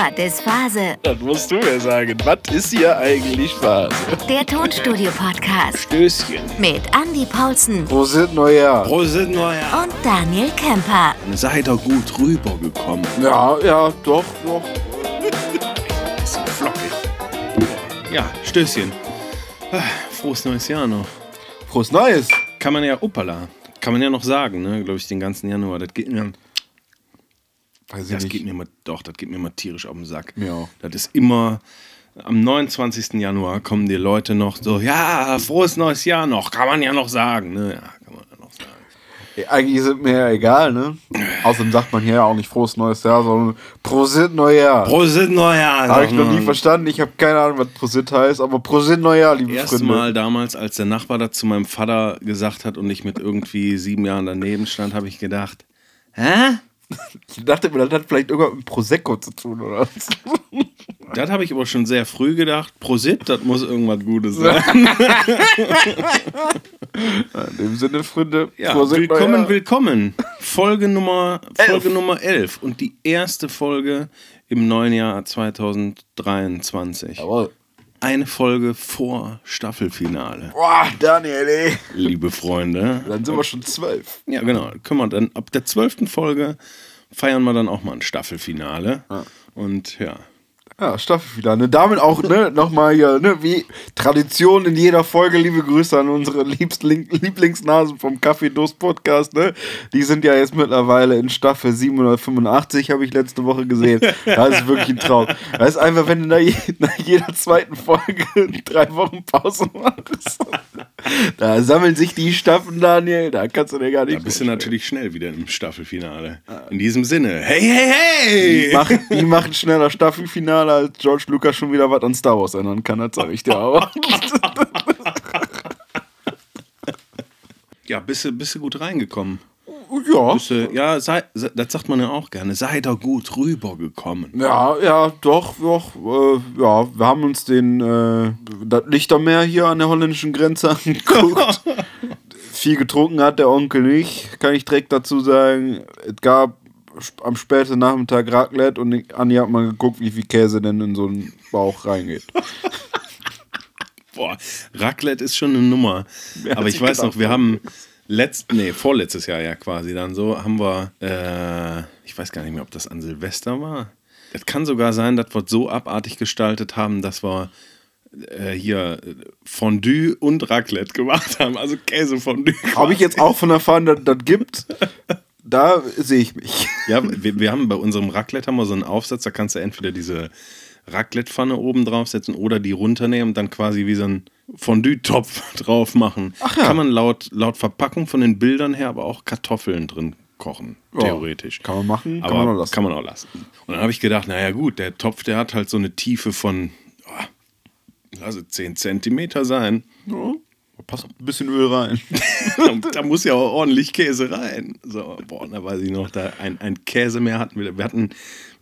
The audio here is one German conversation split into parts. Was ist Phase? Das musst du mir sagen. Was ist hier eigentlich Phase? Der Tonstudio-Podcast. Stößchen. Mit Andy Paulsen. Prosit Neujahr. Prosit Neujahr. Und Daniel Kemper. Seid ihr gut rübergekommen? Ja, doch. Das ist flockig. Ja, Stößchen. Frohes neues Jahr noch. Frohes Neues. Kann man ja noch sagen, ne? Glaube ich, den ganzen Januar. Das geht mir... Das geht mir immer tierisch auf den Sack. Ja. Das ist immer, am 29. Januar kommen die Leute noch so, ja, frohes neues Jahr noch, kann man ja noch sagen. Ne? Ja, kann man ja noch sagen. Eigentlich sind mir ja egal, ne? Außerdem sagt man hier ja auch nicht frohes neues Jahr, sondern Prosit Neujahr. Prosit Neujahr. Habe ich noch nie verstanden, ich habe keine Ahnung, was Prosit heißt, aber Prosit Neujahr, liebe Freunde. Erstmal damals, als der Nachbar das zu meinem Vater gesagt hat und ich mit irgendwie 7 Jahren daneben stand, habe ich gedacht, hä? Ich dachte mir, das hat vielleicht irgendwas mit Prosecco zu tun, oder was? Das habe ich aber schon sehr früh gedacht. Prosit, das muss irgendwas Gutes sein. In dem Sinne, Freunde, ja, willkommen. Folge Nummer 11 und die erste Folge im neuen Jahr 2023. Jawohl. Eine Folge vor Staffelfinale. Boah, Daniel, ey. Liebe Freunde. Dann sind wir schon 12. Ja, genau. Können wir dann ab der 12. Folge feiern wir dann auch mal ein Staffelfinale. Ah. Und ja. Ja, Staffelfinale. Damit auch, ne, nochmal hier, ne, wie Tradition in jeder Folge, liebe Grüße an unsere Lieblingsnasen vom Kaffee-Dost-Podcast, ne. Die sind ja jetzt mittlerweile in Staffel 785, habe ich letzte Woche gesehen. Das ist wirklich ein Traum. Das ist einfach, wenn du nach jeder zweiten Folge 3 Wochen Pause machst. Da sammeln sich die Staffeln, Daniel, da kannst du dir gar nicht... Da bist du natürlich schnell wieder im Staffelfinale. In diesem Sinne, hey, hey, hey! Die machen schneller Staffelfinale, als George Lucas schon wieder was an Star Wars ändern kann, das sage ich dir aber. Ja, bist du gut reingekommen? Ja. Das sagt man ja auch gerne. Seid ihr gut rübergekommen? Ja, doch. Ja, wir haben uns das Lichtermeer hier an der holländischen Grenze angeguckt. Viel getrunken hat der Onkel nicht, kann ich direkt dazu sagen. Es gab am späten Nachmittag Raclette und Anni hat mal geguckt, wie viel Käse denn in so einen Bauch reingeht. Boah, Raclette ist schon eine Nummer. Aber ich weiß noch, wir haben vorletztes Jahr ja quasi dann so, haben wir, ich weiß gar nicht mehr, ob das an Silvester war. Das kann sogar sein, dass wir es so abartig gestaltet haben, dass wir hier Fondue und Raclette gemacht haben. Also Käsefondue. Habe ich jetzt auch von erfahren, dass das gibt. Da sehe ich mich. Ja, wir haben bei unserem Raclette so einen Aufsatz, da kannst du entweder diese Raclette-Pfanne oben draufsetzen oder die runternehmen und dann quasi wie so einen Fondue-Topf drauf machen. Ach ja. Kann man laut Verpackung von den Bildern her aber auch Kartoffeln drin kochen, theoretisch. Kann man machen, aber kann man auch lassen. Und dann habe ich gedacht, naja gut, der Topf, der hat halt so eine Tiefe von, lass es 10 Zentimeter sein. Ja. Passt ein bisschen Öl rein. Da muss ja auch ordentlich Käse rein. So, boah, da weiß ich noch, da ein Käse mehr hatten wir. Wir hatten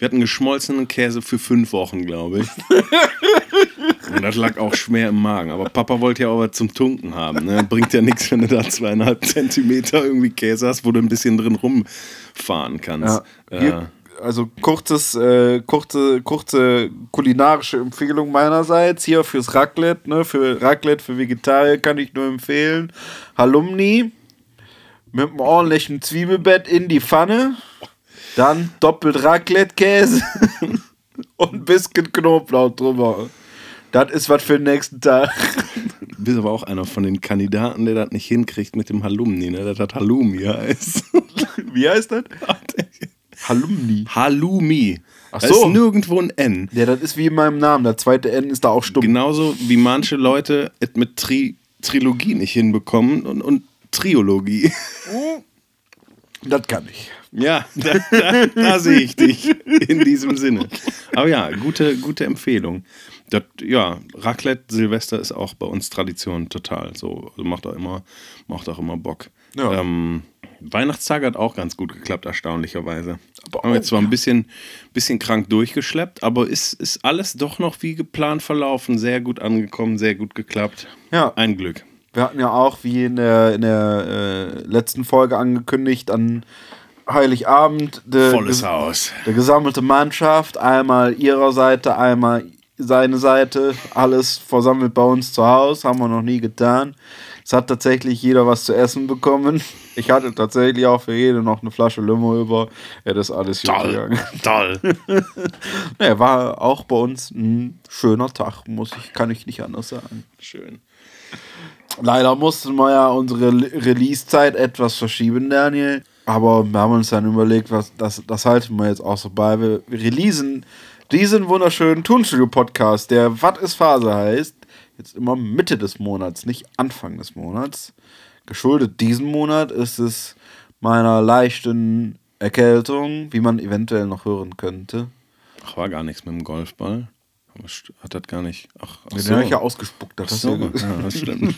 geschmolzenen Käse für 5 Wochen, glaube ich. Und das lag auch schwer im Magen. Aber Papa wollte ja auch was zum Tunken haben. Ne? Bringt ja nichts, wenn du da 2,5 Zentimeter irgendwie Käse hast, wo du ein bisschen drin rumfahren kannst. Ja. Also kurze kulinarische Empfehlung meinerseits hier fürs Raclette, ne? Für Raclette, für Vegetarier kann ich nur empfehlen. Halloumi mit einem ordentlichen Zwiebelbett in die Pfanne, dann doppelt Raclette-Käse und ein bisschen Knoblauch drüber. Das ist was für den nächsten Tag. Du bist aber auch einer von den Kandidaten, der das nicht hinkriegt mit dem Halloumi, ne? Das Halloumi heißt. Wie heißt das? Halloumi. Ach so. Da ist nirgendwo ein N. Ja, das ist wie in meinem Namen. Der zweite N ist da auch stumm. Genauso wie manche Leute es mit Trilogie nicht hinbekommen und Triologie. Das kann ich. Ja, da sehe ich dich in diesem Sinne. Aber ja, gute Empfehlung. Das, ja, Raclette Silvester ist auch bei uns Tradition total. So, also macht auch immer Bock. Ja. Weihnachtstag hat auch ganz gut geklappt, erstaunlicherweise. Aber haben wir jetzt zwar ein bisschen krank durchgeschleppt, aber ist alles doch noch wie geplant verlaufen. Sehr gut angekommen, sehr gut geklappt. Ja. Ein Glück. Wir hatten ja auch, wie in der letzten Folge angekündigt, an Heiligabend, volles Haus. Der gesammelte Mannschaft, einmal ihrer Seite, einmal seine Seite, alles versammelt bei uns zu Hause, haben wir noch nie getan. Es hat tatsächlich jeder was zu essen bekommen. Ich hatte tatsächlich auch für jede noch eine Flasche Limo über. Ja, das ist alles gut gegangen. Toll. Naja, war auch bei uns ein schöner Tag, kann ich nicht anders sagen. Schön. Leider mussten wir ja unsere Release-Zeit etwas verschieben, Daniel. Aber wir haben uns dann überlegt, das halten wir jetzt auch so bei. Wir releasen diesen wunderschönen Tonstudio-Podcast, der Watt is Phase heißt, jetzt immer Mitte des Monats, nicht Anfang des Monats. Geschuldet diesem Monat ist es meiner leichten Erkältung, wie man eventuell noch hören könnte. Ach, war gar nichts mit dem Golfball. Hat das gar nicht. Ach so. Den habe ich ja ausgespuckt. Ja, das stimmt.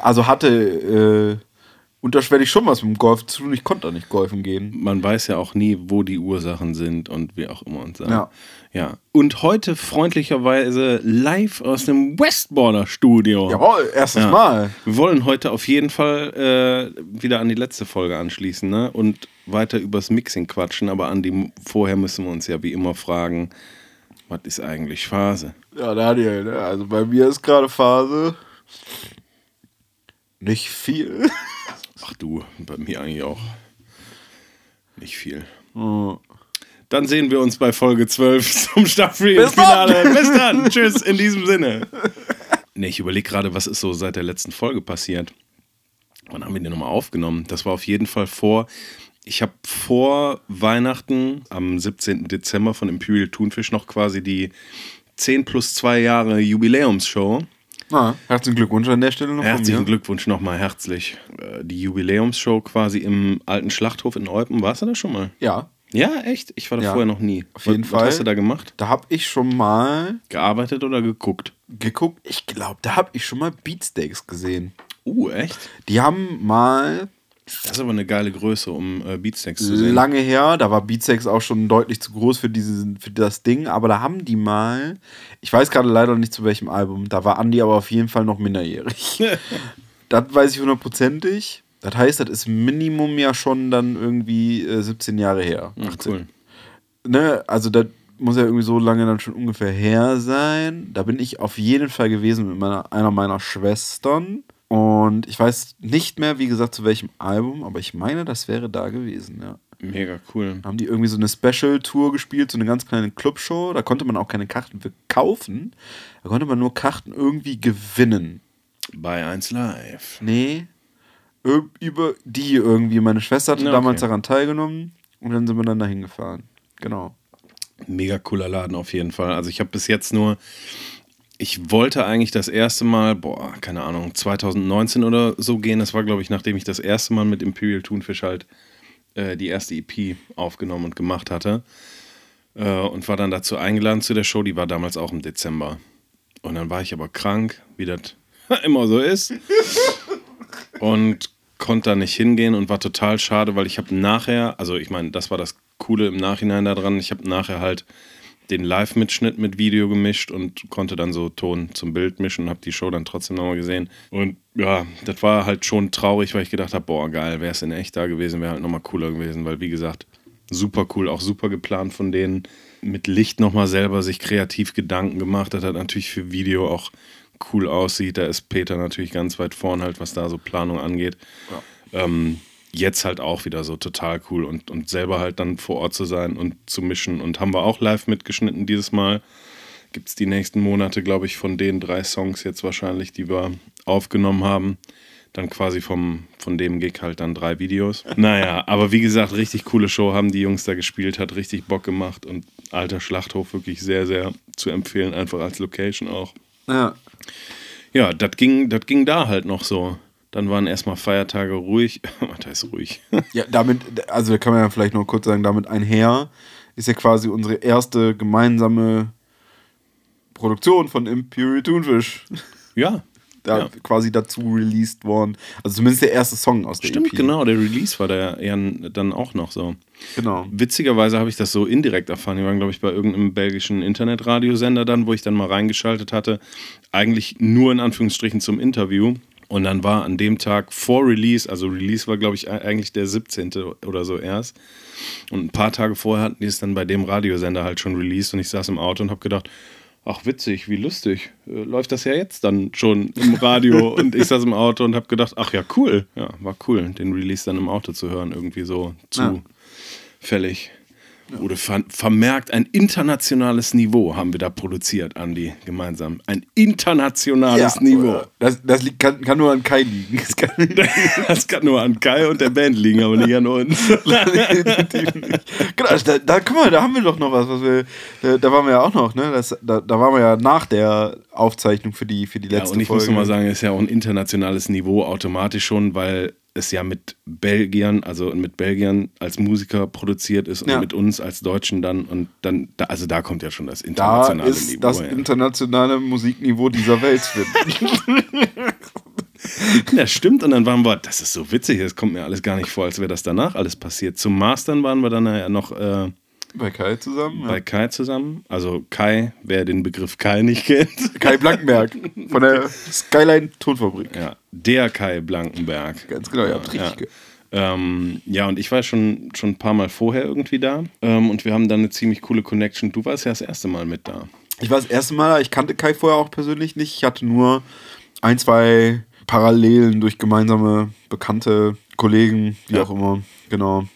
Also hatte unterschwellig schon was mit dem Golf zu tun. Ich konnte da nicht golfen gehen. Man weiß ja auch nie, wo die Ursachen sind und wie auch immer und so. Ja. Und heute freundlicherweise live aus dem Westborner-Studio. Jawohl, erstes Mal. Wir wollen heute auf jeden Fall wieder an die letzte Folge anschließen, ne? Und weiter übers Mixing quatschen. Aber Andi, vorher müssen wir uns ja wie immer fragen, was ist eigentlich Phase? Ja, Daniel, also bei mir ist gerade Phase nicht viel. Ach du, bei mir eigentlich auch nicht viel. Oh. Dann sehen wir uns bei Folge 12 zum Staffelfinale. Bis dann. Tschüss, in diesem Sinne. Ne, ich überlege gerade, was ist so seit der letzten Folge passiert. Wann haben wir die nochmal aufgenommen? Das war auf jeden Fall ich habe vor Weihnachten am 17. Dezember von Imperial Tunfisch noch quasi die 10+2 Jahre Jubiläumsshow. Herzlichen Glückwunsch an der Stelle noch. Herzlichen Glückwunsch nochmal, herzlich. Die Jubiläumsshow quasi im alten Schlachthof in Eupen. Warst du da schon mal? Ja. Ja, echt? Ich war da vorher noch nie. Auf jeden Fall. Was hast du da gemacht? Da habe ich schon mal... Gearbeitet oder geguckt? Geguckt. Ich glaube, da habe ich schon mal Beatsteaks gesehen. Echt? Die haben mal... Das ist aber eine geile Größe, um Beatsteaks zu sehen. Lange her, da war Beatsteaks auch schon deutlich zu groß für das Ding, aber da haben die mal, ich weiß gerade leider nicht zu welchem Album, da war Andi aber auf jeden Fall noch minderjährig. Das weiß ich hundertprozentig. Das heißt, das ist Minimum ja schon dann irgendwie 17 Jahre her. 18. Cool. Ne, also das muss ja irgendwie so lange dann schon ungefähr her sein. Da bin ich auf jeden Fall gewesen mit einer meiner Schwestern. Und ich weiß nicht mehr, wie gesagt, zu welchem Album, aber ich meine, das wäre da gewesen, ja. Mega cool. Da haben die irgendwie so eine Special-Tour gespielt, so eine ganz kleine Clubshow. Da konnte man auch keine Karten für kaufen. Da konnte man nur Karten irgendwie gewinnen. Bei 1Live. Nee, über die irgendwie. Meine Schwester hatte damals daran teilgenommen und dann sind wir dann dahin gefahren. Genau. Mega cooler Laden auf jeden Fall. Also ich habe bis jetzt nur... Ich wollte eigentlich das erste Mal, 2019 oder so gehen. Das war, glaube ich, nachdem ich das erste Mal mit Imperial Tunfisch halt die erste EP aufgenommen und gemacht hatte. Und war dann dazu eingeladen zu der Show. Die war damals auch im Dezember. Und dann war ich aber krank, wie das immer so ist. Und konnte da nicht hingehen und war total schade, weil ich habe nachher, also ich meine, das war das Coole im Nachhinein daran, ich habe nachher halt den Live-Mitschnitt mit Video gemischt und konnte dann so Ton zum Bild mischen und habe die Show dann trotzdem nochmal gesehen. Und ja, das war halt schon traurig, weil ich gedacht habe, geil, wäre es in echt da gewesen, wäre halt nochmal cooler gewesen, weil wie gesagt, super cool, auch super geplant von denen. Mit Licht nochmal selber sich kreativ Gedanken gemacht, das hat natürlich für Video auch cool aussieht. Da ist Peter natürlich ganz weit vorn halt, was da so Planung angeht. Ja. Jetzt halt auch wieder so total cool und selber halt dann vor Ort zu sein und zu mischen. Und haben wir auch live mitgeschnitten dieses Mal. Gibt es die nächsten Monate, glaube ich, von den 3 Songs jetzt wahrscheinlich, die wir aufgenommen haben. Dann quasi von dem Gig halt dann 3 Videos. Naja, aber wie gesagt, richtig coole Show haben die Jungs da gespielt, hat richtig Bock gemacht. Und alter Schlachthof wirklich sehr, sehr zu empfehlen, einfach als Location auch. Ja, das ging da halt noch so. Dann waren erstmal Feiertage ruhig. Was heißt ruhig? Ja, damit, also da kann man ja vielleicht noch kurz sagen, damit einher ist ja quasi unsere erste gemeinsame Produktion von Imperial Tunfisch. Ja. Quasi dazu released worden. Also zumindest der erste Song aus der EP. Stimmt, genau. Der Release war da ja dann auch noch so. Genau. Witzigerweise habe ich das so indirekt erfahren. Die waren, glaube ich, bei irgendeinem belgischen Internetradiosender dann, wo ich dann mal reingeschaltet hatte. Eigentlich nur in Anführungsstrichen zum Interview. Und dann war an dem Tag vor Release, also Release war, glaube ich, eigentlich der 17. oder so erst. Und ein paar Tage vorher hatten die es dann bei dem Radiosender halt schon released. Und ich saß im Auto und habe gedacht, ach witzig, wie lustig, läuft das ja jetzt dann schon im Radio. Und ich saß im Auto und habe gedacht, ach ja, cool. Ja, war cool, den Release dann im Auto zu hören, irgendwie so zufällig. Ja. Oder vermerkt, ein internationales Niveau haben wir da produziert, Andi, gemeinsam. Ein internationales Niveau. Das kann nur an Kai liegen. Das kann nur an Kai und der Band liegen, aber nicht an uns. Genau, da haben wir doch noch was wir, da waren wir ja auch noch, ne? Da waren wir ja nach der Aufzeichnung für die letzte Folge. Ja, und ich muss nochmal sagen, ist ja auch ein internationales Niveau automatisch schon, weil es ja mit Belgiern als Musiker produziert ist und mit uns als Deutschen dann. Und dann, also da kommt ja schon das internationale Niveau. Das ist das internationale Musikniveau dieser Welt. Das stimmt. Und dann waren wir, das ist so witzig, das kommt mir alles gar nicht vor, als wäre das danach alles passiert. Zum Mastern waren wir dann ja noch bei Kai zusammen. Ja. Bei Kai zusammen. Also Kai, wer den Begriff Kai nicht kennt. Kai Blankenberg von der Skyline-Tonfabrik. Ja, der Kai Blankenberg. Ganz genau, ihr habt richtig. Ja, und ich war schon ein paar Mal vorher irgendwie da. Und wir haben dann eine ziemlich coole Connection. Du warst ja das erste Mal mit da. Ich war das erste Mal da. Ich kannte Kai vorher auch persönlich nicht. Ich hatte nur 1, 2 Parallelen durch gemeinsame Bekannte, Kollegen, wie auch immer. Genau.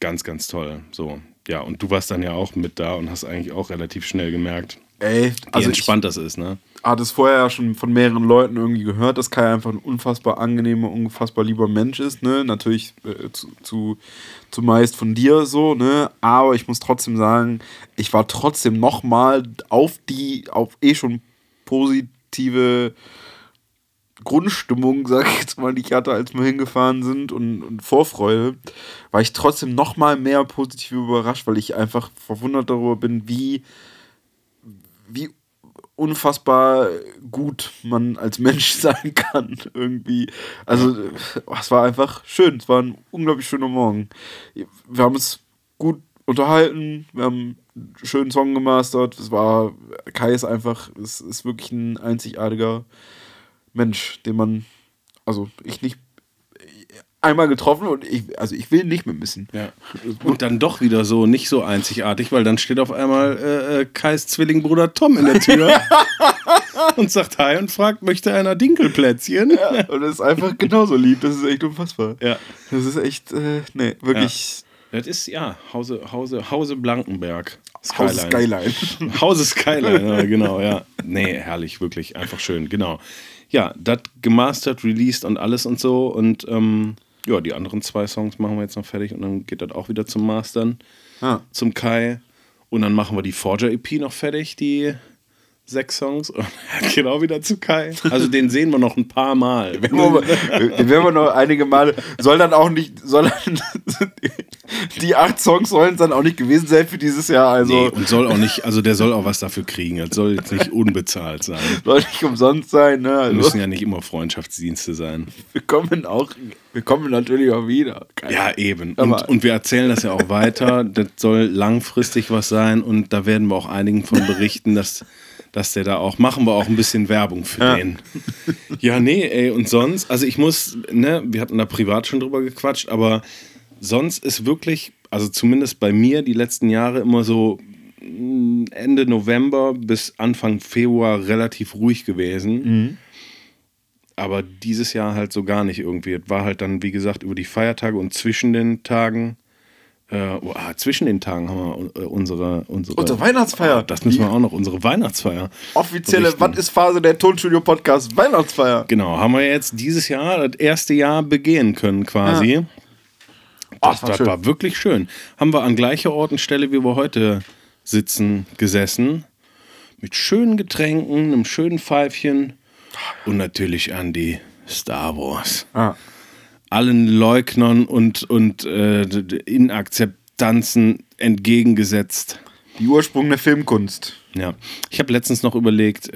Ganz, ganz toll. So. Ja, und du warst dann ja auch mit da und hast eigentlich auch relativ schnell gemerkt, wie entspannt das ist, ne? Hat es vorher ja schon von mehreren Leuten irgendwie gehört, dass Kai einfach ein unfassbar angenehmer, unfassbar lieber Mensch ist, ne? Natürlich zumeist von dir so, ne? Aber ich muss trotzdem sagen, ich war trotzdem nochmal auf schon positive Grundstimmung, sag ich jetzt mal, die ich hatte, als wir hingefahren sind und Vorfreude, war ich trotzdem noch mal mehr positiv überrascht, weil ich einfach verwundert darüber bin, wie unfassbar gut man als Mensch sein kann, irgendwie. Also, es war einfach schön. Es war ein unglaublich schöner Morgen. Wir haben uns gut unterhalten, wir haben einen schönen Song gemastert. Kai ist einfach, es ist wirklich ein einzigartiger Mensch, den man, also ich nicht einmal getroffen und ich will nicht mehr missen. Ja. Und dann doch wieder so, nicht so einzigartig, weil dann steht auf einmal Kais Zwillingbruder Tom in der Tür und sagt Hi und fragt, möchte einer Dinkelplätzchen? Ja, und das ist einfach genauso lieb, das ist echt unfassbar. Ja. Das ist echt, wirklich. Ja. Das ist, Hause Blankenberg. Hause Skyline, ja, genau, ja. Nee, herrlich, wirklich, einfach schön, genau. Ja, das gemastert, released und alles und so. Und die anderen 2 Songs machen wir jetzt noch fertig und dann geht das auch wieder zum Mastern, zum Kai. Und dann machen wir die Forger-EP noch fertig, die 6 Songs. Und geht auch wieder zu Kai. Also den sehen wir noch ein paar Mal. Den werden wir noch einige Male. Die 8 Songs sollen es dann auch nicht gewesen sein für dieses Jahr. Also. Nee, und soll auch nicht, also der soll auch was dafür kriegen. Das soll jetzt nicht unbezahlt sein. Soll nicht umsonst sein, ne? Also. Müssen ja nicht immer Freundschaftsdienste sein. Wir kommen natürlich auch wieder. Ja, eben. Und wir erzählen das ja auch weiter. Das soll langfristig was sein und da werden wir auch einigen von berichten, dass der da auch, machen wir auch ein bisschen Werbung für den. Ja, nee, ey, und sonst, also ich muss, ne, wir hatten da privat schon drüber gequatscht, aber sonst ist wirklich, also zumindest bei mir die letzten Jahre immer so Ende November bis Anfang Februar relativ ruhig gewesen. Mhm. Aber dieses Jahr halt so gar nicht irgendwie. Es war halt dann, wie gesagt, über die Feiertage und zwischen den Tagen. Zwischen den Tagen haben wir unsere Weihnachtsfeier. Das müssen wir auch noch, unsere Weihnachtsfeier. Offizielle Watt is Phase der Tonstudio-Podcast Weihnachtsfeier. Genau, haben wir jetzt dieses Jahr das erste Jahr begehen können quasi. Ja. Das war wirklich schön. Haben wir an gleicher Ort und Stelle, wie wir heute sitzen, gesessen. Mit schönen Getränken, einem schönen Pfeifchen und natürlich an die Star Wars. Ah. Allen Leugnern und Inakzeptanzen entgegengesetzt. Die Ursprung der Filmkunst. Ja, ich habe letztens noch überlegt,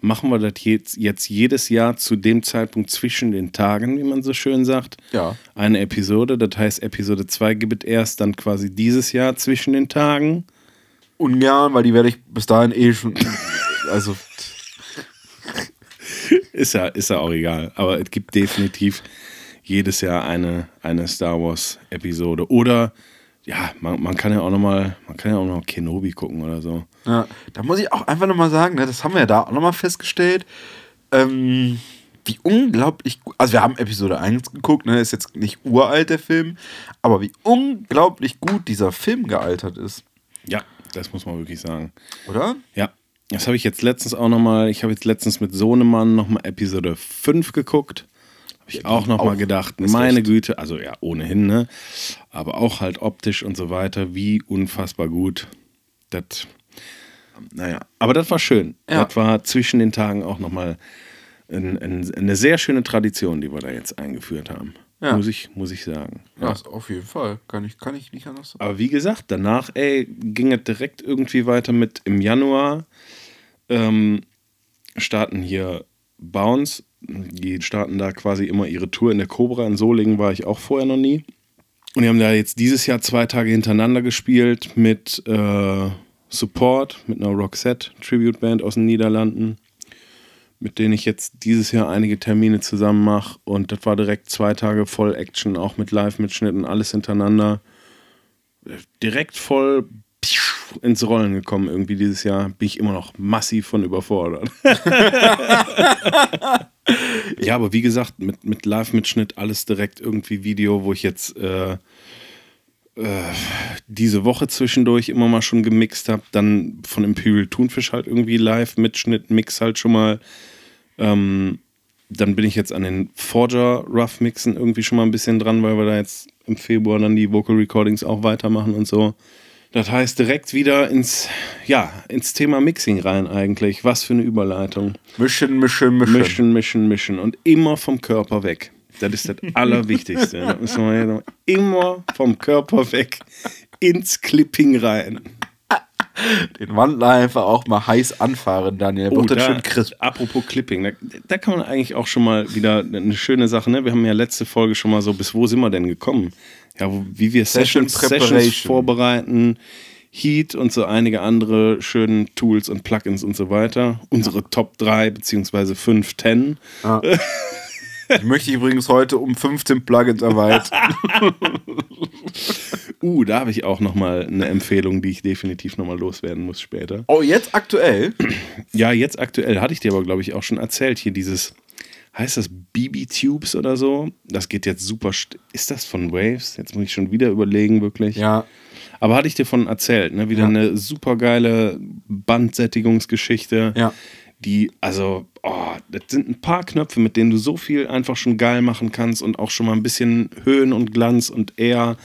machen wir das jetzt jedes Jahr zu dem Zeitpunkt zwischen den Tagen, wie man so schön sagt. Ja. Eine Episode, das heißt Episode 2 gibt es erst dann quasi dieses Jahr zwischen den Tagen. Ungern, weil die werde ich bis dahin eh schon... also... Ist ja auch egal. Aber es gibt definitiv jedes Jahr eine Star Wars Episode. Oder ja, man kann ja auch noch Kenobi gucken oder so. Ja, da muss ich auch einfach nochmal sagen, ne, das haben wir ja da auch nochmal festgestellt. Wie unglaublich gut, also wir haben Episode 1 geguckt, ne, ist jetzt nicht uralt der Film, aber wie unglaublich gut dieser Film gealtert ist. Ja, das muss man wirklich sagen. Oder? Ja, das habe ich jetzt letztens auch nochmal, mit Sohnemann nochmal Episode 5 geguckt. Habe ich auch nochmal gedacht, meine Güte, also ja, ohnehin, ne, aber auch halt optisch und so weiter, wie unfassbar gut. Das, naja, aber das war schön. Ja. Das war zwischen den Tagen auch nochmal eine sehr schöne Tradition, die wir da jetzt eingeführt haben. Ja. Muss ich sagen. Ja, ja, auf jeden Fall. Kann ich nicht anders sagen. Aber wie gesagt, danach ging es direkt irgendwie weiter mit im Januar. Starten hier Bounce. Die starten da quasi immer ihre Tour in der Cobra. In Solingen war ich auch vorher noch nie. Und die haben da jetzt dieses Jahr 2 Tage hintereinander gespielt mit Support, mit einer Roxette-Tribute-Band aus den Niederlanden, mit denen ich jetzt dieses Jahr einige Termine zusammen mache. Und das war direkt 2 Tage voll Action, auch mit Live-Mitschnitten, alles hintereinander. Direkt voll ins Rollen gekommen irgendwie dieses Jahr. Bin ich immer noch massiv von überfordert. Ja, aber wie gesagt, mit Live-Mitschnitt, alles direkt irgendwie Video, wo ich jetzt diese Woche zwischendurch immer mal schon gemixt habe, dann von Imperial Tunfisch halt irgendwie live, Mitschnitt, Mix halt schon mal. Dann bin ich jetzt an den Forger Rough Mixen irgendwie schon mal ein bisschen dran, weil wir da jetzt im Februar dann die Vocal Recordings auch weitermachen und so. Das heißt direkt wieder ins Thema Mixing rein eigentlich. Was für eine Überleitung. Mischen. Und immer vom Körper weg. Das ist das Allerwichtigste. Das müssen wir jetzt immer vom Körper weg ins Clipping rein. Den Wandler einfach auch mal heiß anfahren, Daniel. Oh, apropos Clipping, da kann man eigentlich auch schon mal wieder eine schöne Sache, ne? Wir haben ja letzte Folge schon mal so, bis wo sind wir denn gekommen? Ja, wie wir Sessions vorbereiten, Heat und so einige andere schönen Tools und Plugins und so weiter. Unsere Top 3 bzw. 5, 10. Ah. Die möchte ich übrigens heute um 15 Plugins erweitern. Da habe ich auch nochmal eine Empfehlung, die ich definitiv nochmal loswerden muss später. Oh, jetzt aktuell? Ja, jetzt aktuell. Hatte ich dir aber, glaube ich, auch schon erzählt. Hier dieses, heißt das BB-Tubes oder so? Das geht jetzt super. Ist das von Waves? Jetzt muss ich schon wieder überlegen, wirklich. Ja. Aber hatte ich dir von erzählt, ne? Wieder eine super geile Bandsättigungsgeschichte. Ja. Die, also, das sind ein paar Knöpfe, mit denen du so viel einfach schon geil machen kannst und auch schon mal ein bisschen Höhen und Glanz und eher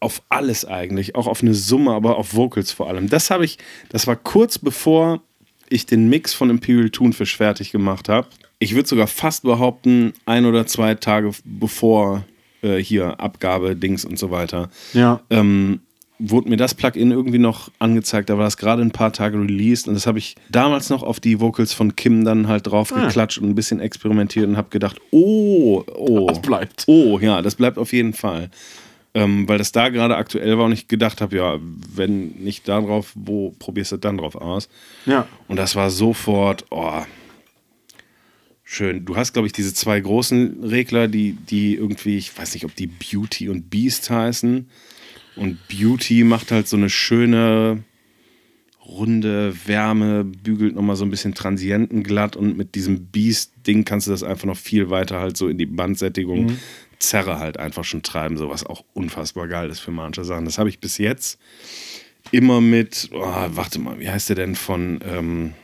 auf alles eigentlich, auch auf eine Summe, aber auf Vocals vor allem. Das war kurz bevor ich den Mix von Imperial Tunfisch fertig gemacht habe. Ich würde sogar fast behaupten, 1 oder 2 Tage bevor hier Abgabe, Dings und so weiter. Ja. Wurde mir das Plugin irgendwie noch angezeigt, da war das gerade ein paar Tage released und das habe ich damals noch auf die Vocals von Kim dann halt drauf geklatscht und ein bisschen experimentiert und habe gedacht, das bleibt. Oh, ja, das bleibt auf jeden Fall. Weil das da gerade aktuell war und ich gedacht habe, ja, wenn nicht da drauf, wo probierst du dann drauf aus? Ja. Und das war sofort, schön. Du hast, glaube ich, diese 2 großen Regler, die irgendwie, ich weiß nicht, ob die Beauty und Beast heißen. Und Beauty macht halt so eine schöne, runde Wärme, bügelt nochmal so ein bisschen Transienten glatt und mit diesem Beast-Ding kannst du das einfach noch viel weiter halt so in die Bandsättigung Zerre halt einfach schon treiben, so was auch unfassbar geil ist für manche Sachen. Das habe ich bis jetzt immer mit, warte mal, wie heißt der denn von,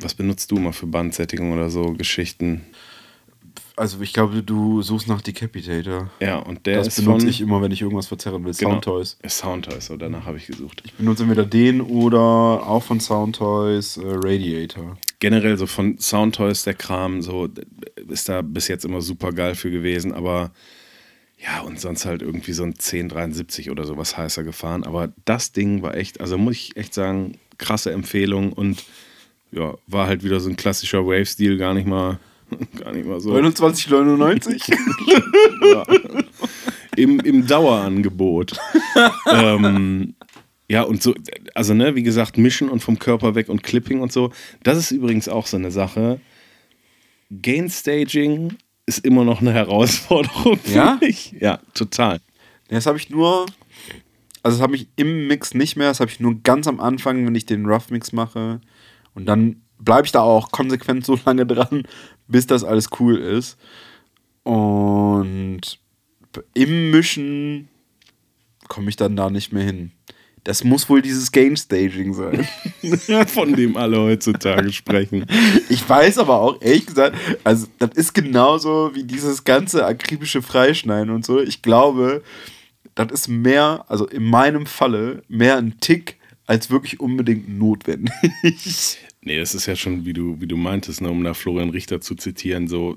was benutzt du mal für Bandsättigung oder so Geschichten? Also ich glaube, du suchst nach Decapitator. Ja, und der das ist benutze ich immer, wenn ich irgendwas verzerren will. Genau. Soundtoys. Soundtoys, so danach habe ich gesucht. Ich benutze entweder den oder auch von Soundtoys Radiator. Generell so von Soundtoys der Kram, so ist da bis jetzt immer super geil für gewesen, aber ja, und sonst halt irgendwie so ein 1073 oder sowas heißer gefahren. Aber das Ding war echt, also muss ich echt sagen, krasse Empfehlung und ja, war halt wieder so ein klassischer Wave-Stil, gar nicht mal so. 29,99? Ja. Im Dauerangebot. Ja, und so, also ne, wie gesagt, mischen und vom Körper weg und Clipping und so. Das ist übrigens auch so eine Sache. Gainstaging ist immer noch eine Herausforderung für mich. Ja, total. Das habe ich nur, also das habe ich im Mix nicht mehr, das habe ich nur ganz am Anfang, wenn ich den Rough Mix mache. Und dann bleibe ich da auch konsequent so lange dran, bis das alles cool ist. Und im Mischen komme ich dann da nicht mehr hin. Das muss wohl dieses Game-Staging sein. Von dem alle heutzutage sprechen. Ich weiß aber auch, ehrlich gesagt, also das ist genauso wie dieses ganze akribische Freischneiden und so. Ich glaube, das ist mehr, also in meinem Falle, mehr ein Tick als wirklich unbedingt notwendig. Nee, das ist ja schon, wie du meintest, ne, um da Florian Richter zu zitieren, so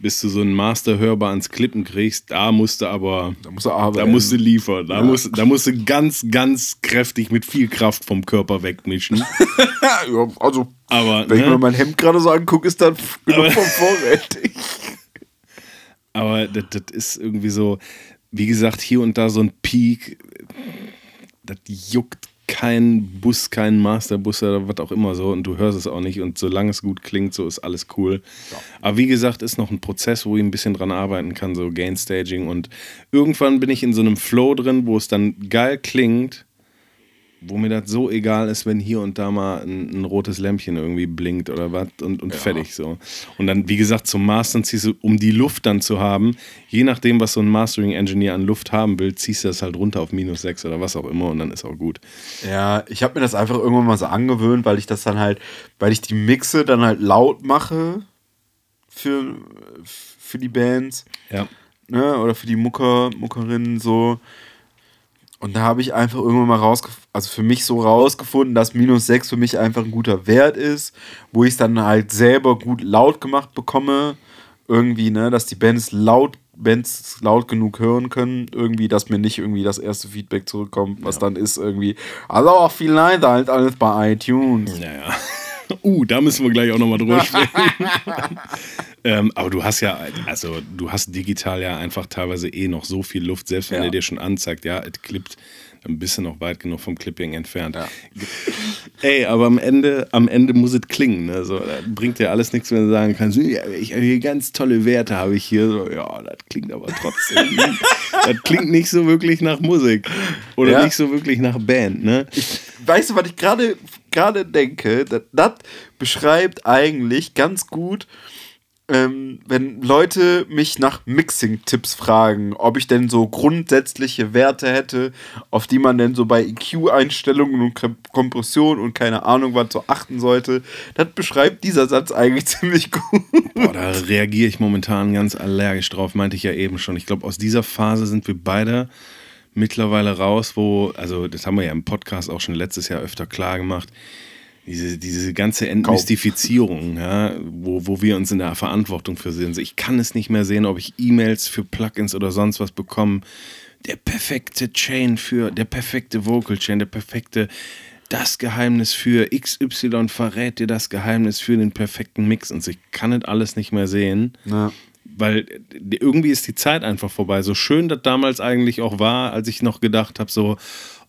bis du so einen Masterhörbar ans Klippen kriegst, da musst du liefern. Da musst du ganz, ganz kräftig mit viel Kraft vom Körper wegmischen. Ja, also, aber, wenn ich mir mein Hemd gerade so angucke, ist dann genug vom Vorrätig. Aber das ist irgendwie so, wie gesagt, hier und da so ein Peak, das juckt kein Bus, kein Masterbus oder was auch immer so und du hörst es auch nicht und solange es gut klingt, so ist alles cool. Ja. Aber wie gesagt, ist noch ein Prozess, wo ich ein bisschen dran arbeiten kann, so Gainstaging und irgendwann bin ich in so einem Flow drin, wo es dann geil klingt, wo mir das so egal ist, wenn hier und da mal ein rotes Lämpchen irgendwie blinkt oder was und fertig so. Und dann, wie gesagt, zum Mastern ziehst du, um die Luft dann zu haben, je nachdem, was so ein Mastering-Engineer an Luft haben will, ziehst du das halt runter auf -6 oder was auch immer und dann ist auch gut. Ja, ich habe mir das einfach irgendwann mal so angewöhnt, weil ich das dann halt, weil ich die Mixe dann halt laut mache für die Bands. Ja. Ne, oder für die Muckerinnen so. Und da habe ich einfach irgendwann mal rausgefunden, dass -6 für mich einfach ein guter Wert ist, wo ich es dann halt selber gut laut gemacht bekomme, irgendwie, ne, dass die Bands laut genug hören können, irgendwie, dass mir nicht irgendwie das erste Feedback zurückkommt, was dann ist irgendwie, also auch vielleicht halt alles bei iTunes. Naja. Da müssen wir gleich auch nochmal drüber sprechen. Aber du hast ja, also du hast digital ja einfach teilweise noch so viel Luft, selbst wenn er dir schon anzeigt, es klippt, dann bist du noch weit genug vom Clipping entfernt. Ja. Ey, aber am Ende muss es klingen. Ne? So, das bringt dir alles nichts, wenn du sagen kannst, ich habe hier ganz tolle Werte, habe ich hier. So, ja, das klingt aber trotzdem. Das klingt nicht so wirklich nach Musik. Oder nicht so wirklich nach Band. Ne? Weißt du, was ich gerade denke? Das beschreibt eigentlich ganz gut, wenn Leute mich nach Mixing-Tipps fragen, ob ich denn so grundsätzliche Werte hätte, auf die man denn so bei EQ-Einstellungen und Kompression und keine Ahnung was so achten sollte, das beschreibt dieser Satz eigentlich ziemlich gut. Boah, da reagiere ich momentan ganz allergisch drauf, meinte ich ja eben schon. Ich glaube, aus dieser Phase sind wir beide mittlerweile raus, also das haben wir ja im Podcast auch schon letztes Jahr öfter klar gemacht, diese ganze Entmystifizierung, wo wir uns in der Verantwortung für sind. Ich kann es nicht mehr sehen, ob ich E-Mails für Plugins oder sonst was bekomme. Der perfekte Chain der perfekte Vocal Chain, das Geheimnis für XY verrät dir das Geheimnis für den perfekten Mix. Und ich kann das alles nicht mehr sehen, weil irgendwie ist die Zeit einfach vorbei. So schön das damals eigentlich auch war, als ich noch gedacht habe, so,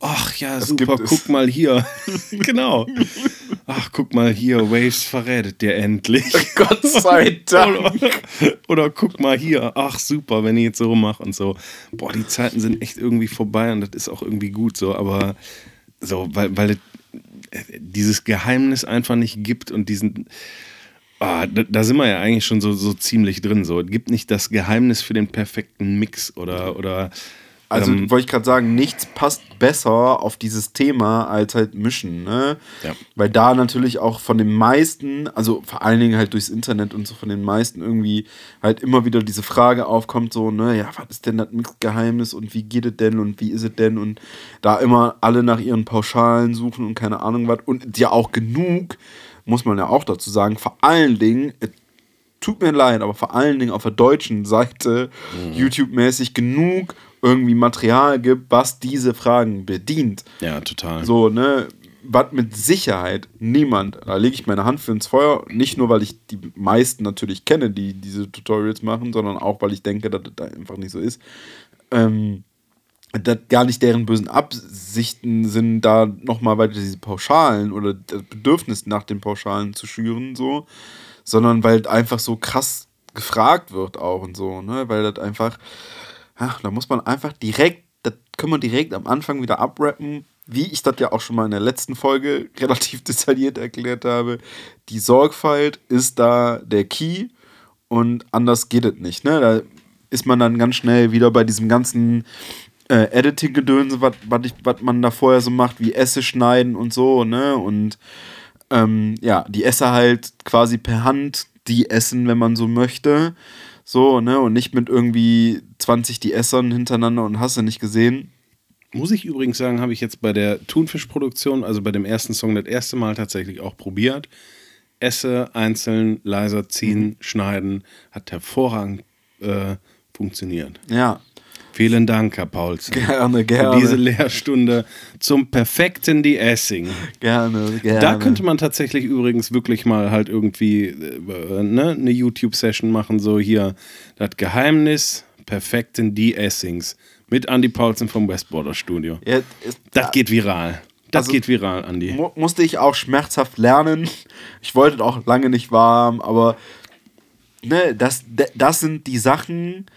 ach ja, das super, guck mal hier. Genau. Ach, guck mal hier, Waves verrätet dir endlich. Gott sei Dank. Oder guck mal hier, ach super, wenn ich jetzt so mache und so. Boah, die Zeiten sind echt irgendwie vorbei und das ist auch irgendwie gut so, aber so, weil dieses Geheimnis einfach nicht gibt und diesen... da sind wir ja eigentlich schon so ziemlich drin. So. Es gibt nicht das Geheimnis für den perfekten Mix oder also wollte ich gerade sagen, nichts passt besser auf dieses Thema als halt Mischen, ne? Ja. Weil da natürlich auch von den meisten, also vor allen Dingen halt durchs Internet und so von den meisten irgendwie halt immer wieder diese Frage aufkommt, so, ne, ja, was ist denn das Mix-Geheimnis und wie geht es denn und wie ist es denn und da immer alle nach ihren Pauschalen suchen und keine Ahnung was und ja auch genug, muss man ja auch dazu sagen, vor allen Dingen, tut mir leid, aber vor allen Dingen auf der deutschen Seite YouTube-mäßig genug irgendwie Material gibt, was diese Fragen bedient. Ja, total. So, ne, was mit Sicherheit niemand, da lege ich meine Hand für ins Feuer, nicht nur, weil ich die meisten natürlich kenne, die diese Tutorials machen, sondern auch, weil ich denke, dass das einfach nicht so ist, dass gar nicht deren bösen Absichten sind, da nochmal weiter diese Pauschalen oder das Bedürfnis nach den Pauschalen zu schüren, so, sondern weil einfach so krass gefragt wird auch und so, ne, weil das einfach, ach, da muss man einfach direkt, das können wir direkt am Anfang wieder abrappen, wie ich das ja auch schon mal in der letzten Folge relativ detailliert erklärt habe, die Sorgfalt ist da der Key und anders geht es nicht, ne, da ist man dann ganz schnell wieder bei diesem ganzen Editing-Gedönse, was man da vorher so macht, wie Esse schneiden und so, ne, und ja, die Esse halt quasi per Hand, die essen, wenn man so möchte, so, ne, und nicht mit irgendwie 20 die Essern hintereinander und hast du nicht gesehen. Muss ich übrigens sagen, habe ich jetzt bei der Thunfisch-Produktion, also bei dem ersten Song, das erste Mal tatsächlich auch probiert. Esse, einzeln, leiser ziehen, schneiden, hat hervorragend funktioniert. Ja. Vielen Dank, Herr Paulsen. Gerne, gerne. Für diese Lehrstunde zum perfekten De-Essing. Gerne, gerne. Da könnte man tatsächlich übrigens wirklich mal halt irgendwie eine YouTube-Session machen, so hier das Geheimnis perfekten De-Essings mit Andy Paulsen vom Westborner-Studio. Ja, das geht viral. Das also geht viral, Andy. Musste ich auch schmerzhaft lernen. Ich wollte auch lange nicht warm, aber ne, das sind die Sachen,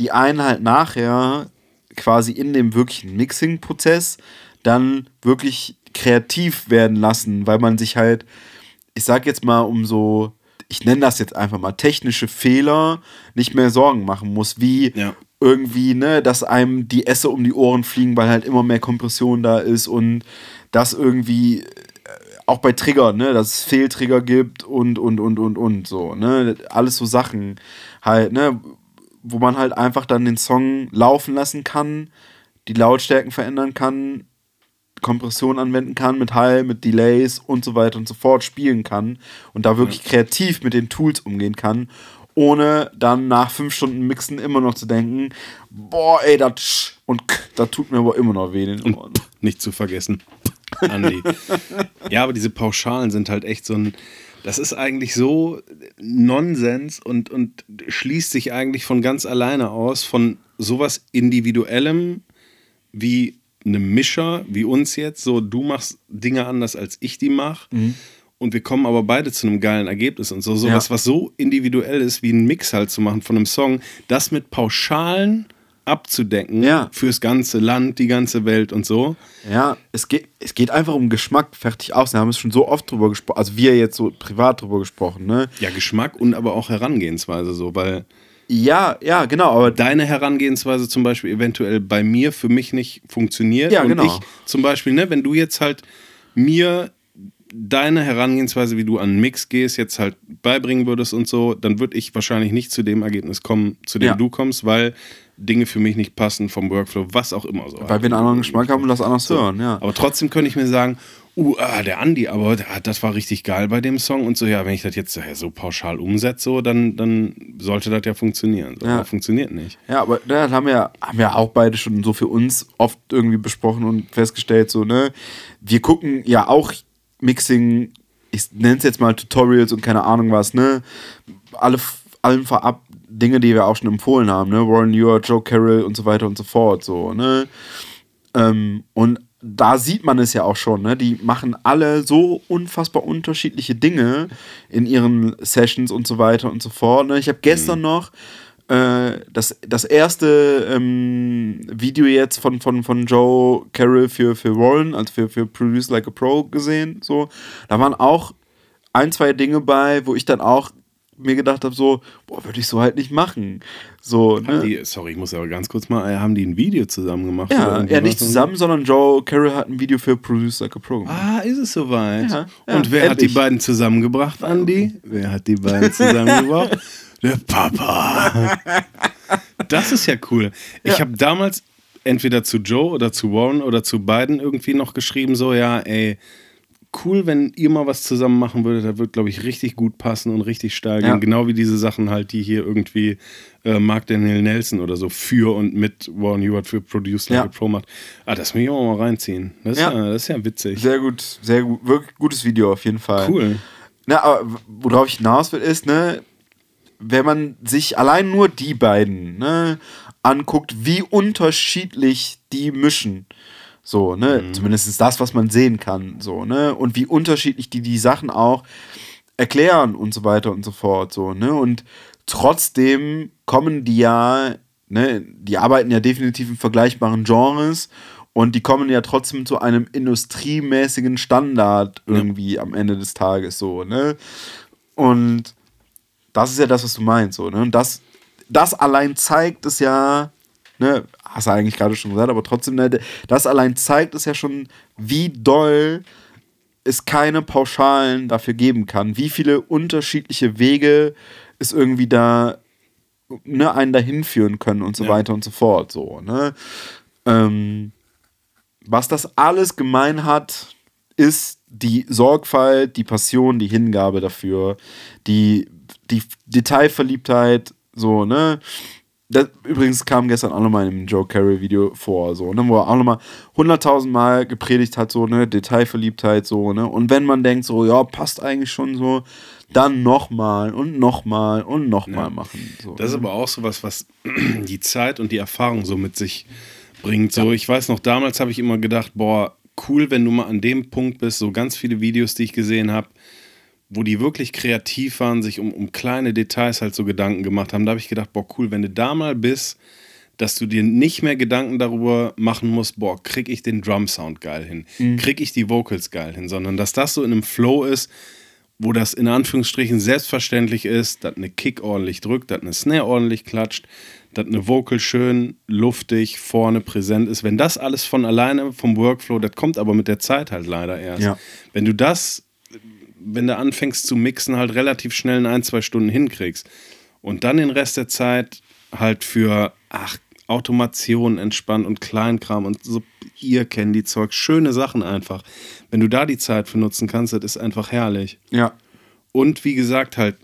die einen halt nachher quasi in dem wirklichen Mixing-Prozess dann wirklich kreativ werden lassen, weil man sich halt, ich sag jetzt mal um so, ich nenne das jetzt einfach mal technische Fehler, nicht mehr Sorgen machen muss, wie irgendwie, ne, dass einem die Esse um die Ohren fliegen, weil halt immer mehr Kompression da ist und das irgendwie auch bei Trigger, ne, dass es Fehltrigger gibt und so, ne, alles so Sachen halt, ne, wo man halt einfach dann den Song laufen lassen kann, die Lautstärken verändern kann, Kompression anwenden kann, mit Hall, mit Delays und so weiter und so fort spielen kann und da wirklich kreativ mit den Tools umgehen kann, ohne dann nach 5 Stunden Mixen immer noch zu denken, boah, ey, das und da tut mir aber immer noch weh in den Ohren. Nicht zu vergessen, Andi. Ja, aber diese Pauschalen sind halt echt so ein, das ist eigentlich so Nonsens und schließt sich eigentlich von ganz alleine aus, von sowas Individuellem wie einem Mischer, wie uns jetzt, so du machst Dinge anders, als ich die mache und wir kommen aber beide zu einem geilen Ergebnis und so, sowas, was so individuell ist, wie einen Mix halt zu machen von einem Song, das mit Pauschalen abzudecken fürs ganze Land, die ganze Welt und so. Ja, es geht einfach um Geschmack, fertig aus. Wir haben es schon so oft drüber gesprochen, also wir jetzt so privat drüber gesprochen, ne? Ja, Geschmack und aber auch Herangehensweise so, weil ja, genau, aber deine Herangehensweise zum Beispiel eventuell bei mir für mich nicht funktioniert. Ja, und genau. Ich zum Beispiel, ne, wenn du jetzt halt mir deine Herangehensweise, wie du an Mix gehst, jetzt halt beibringen würdest und so, dann würde ich wahrscheinlich nicht zu dem Ergebnis kommen, zu dem du kommst, weil Dinge für mich nicht passen vom Workflow, was auch immer so. Weil wir einen anderen Geschmack haben und das anders hören, ja. Aber trotzdem könnte ich mir sagen, der Andi, aber das war richtig geil bei dem Song und so, ja, wenn ich das jetzt so pauschal umsetze, so, dann sollte das ja funktionieren. So, aber funktioniert nicht. Ja, aber das haben wir auch beide schon so für uns oft irgendwie besprochen und festgestellt, so, ne, wir gucken ja auch Mixing, ich nenne es jetzt mal Tutorials und keine Ahnung was, ne, allem vorab Dinge, die wir auch schon empfohlen haben, ne? Warren Hubert, Joe Carrell und so weiter und so fort, so, ne? Und da sieht man es ja auch schon, ne? Die machen alle so unfassbar unterschiedliche Dinge in ihren Sessions und so weiter und so fort, ne? Ich habe gestern noch das erste Video jetzt von Joe Carrell für Warren, also für Produced Like a Pro gesehen, so. Da waren auch 1, 2 Dinge bei, wo ich dann auch mir gedacht habe, so, boah, würde ich so halt nicht machen. So, ne? Ich muss aber ganz kurz mal, haben die ein Video zusammen gemacht? Ja, oder nicht zusammen, sondern Joe Carrell hat ein Video für Produced Like a Pro gemacht. Ah, ist es soweit? Ja, und wer hat die beiden zusammengebracht, Andi? Wer hat die beiden zusammengebracht? Der Papa. Das ist ja cool. Ich habe damals entweder zu Joe oder zu Warren oder zu beiden irgendwie noch geschrieben, so, ja, ey, cool, wenn ihr mal was zusammen machen würdet, das wird, glaube ich, richtig gut passen und richtig steil gehen. Ja. Genau wie diese Sachen halt, die hier irgendwie Mark Daniel Nelson oder so für und mit Warren Hubert für Produced Like a Pro macht. Ah, das muss ich auch mal reinziehen. Das ist ja witzig. Sehr gut, wirklich gutes Video auf jeden Fall. Cool. Na, aber worauf ich hinaus will, ist, ne, wenn man sich allein nur die beiden, ne, anguckt, wie unterschiedlich die mischen. So, ne, zumindest das, was man sehen kann, so, ne, und wie unterschiedlich die Sachen auch erklären und so weiter und so fort. So, ne? Und trotzdem kommen die ja, ne, die arbeiten ja definitiv in vergleichbaren Genres und die kommen ja trotzdem zu einem industriemäßigen Standard irgendwie am Ende des Tages so, ne? Und das ist ja das, was du meinst, so, ne? Und das allein zeigt es ja, ne, hast du eigentlich gerade schon gesagt, aber trotzdem, ne, das allein zeigt es ja schon, wie doll es keine Pauschalen dafür geben kann, wie viele unterschiedliche Wege es irgendwie da, ne, einen dahin führen können und so weiter und so fort, so, ne? Was das alles gemein hat, ist die Sorgfalt, die Passion, die Hingabe dafür, die Detailverliebtheit, so, ne? Das übrigens kam gestern auch nochmal in einem Joe Carrell-Video vor, so, ne? Wo er auch nochmal 100.000 Mal gepredigt hat, so, ne? Detailverliebtheit, so, ne? Und wenn man denkt, so, ja, passt eigentlich schon so, dann nochmal und nochmal und nochmal machen. So, das ist aber auch sowas, was die Zeit und die Erfahrung so mit sich bringt. So, ich weiß noch, damals habe ich immer gedacht, boah, cool, wenn du mal an dem Punkt bist, so ganz viele Videos, die ich gesehen habe, wo die wirklich kreativ waren, sich um kleine Details halt so Gedanken gemacht haben. Da habe ich gedacht, boah, cool, wenn du da mal bist, dass du dir nicht mehr Gedanken darüber machen musst, boah, krieg ich den Drum-Sound geil hin, krieg ich die Vocals geil hin, sondern dass das so in einem Flow ist, wo das in Anführungsstrichen selbstverständlich ist, dass eine Kick ordentlich drückt, dass eine Snare ordentlich klatscht, dass eine Vocal schön luftig vorne präsent ist. Wenn das alles von alleine vom Workflow, das kommt aber mit der Zeit halt leider erst. Ja. Wenn du das, wenn du anfängst zu mixen, halt relativ schnell in 1-2 Stunden hinkriegst und dann den Rest der Zeit halt für Automation entspannt und Kleinkram und so Ear-Candy-Zeug, schöne Sachen einfach. Wenn du da die Zeit für nutzen kannst, das ist einfach herrlich. Ja. Und wie gesagt, halt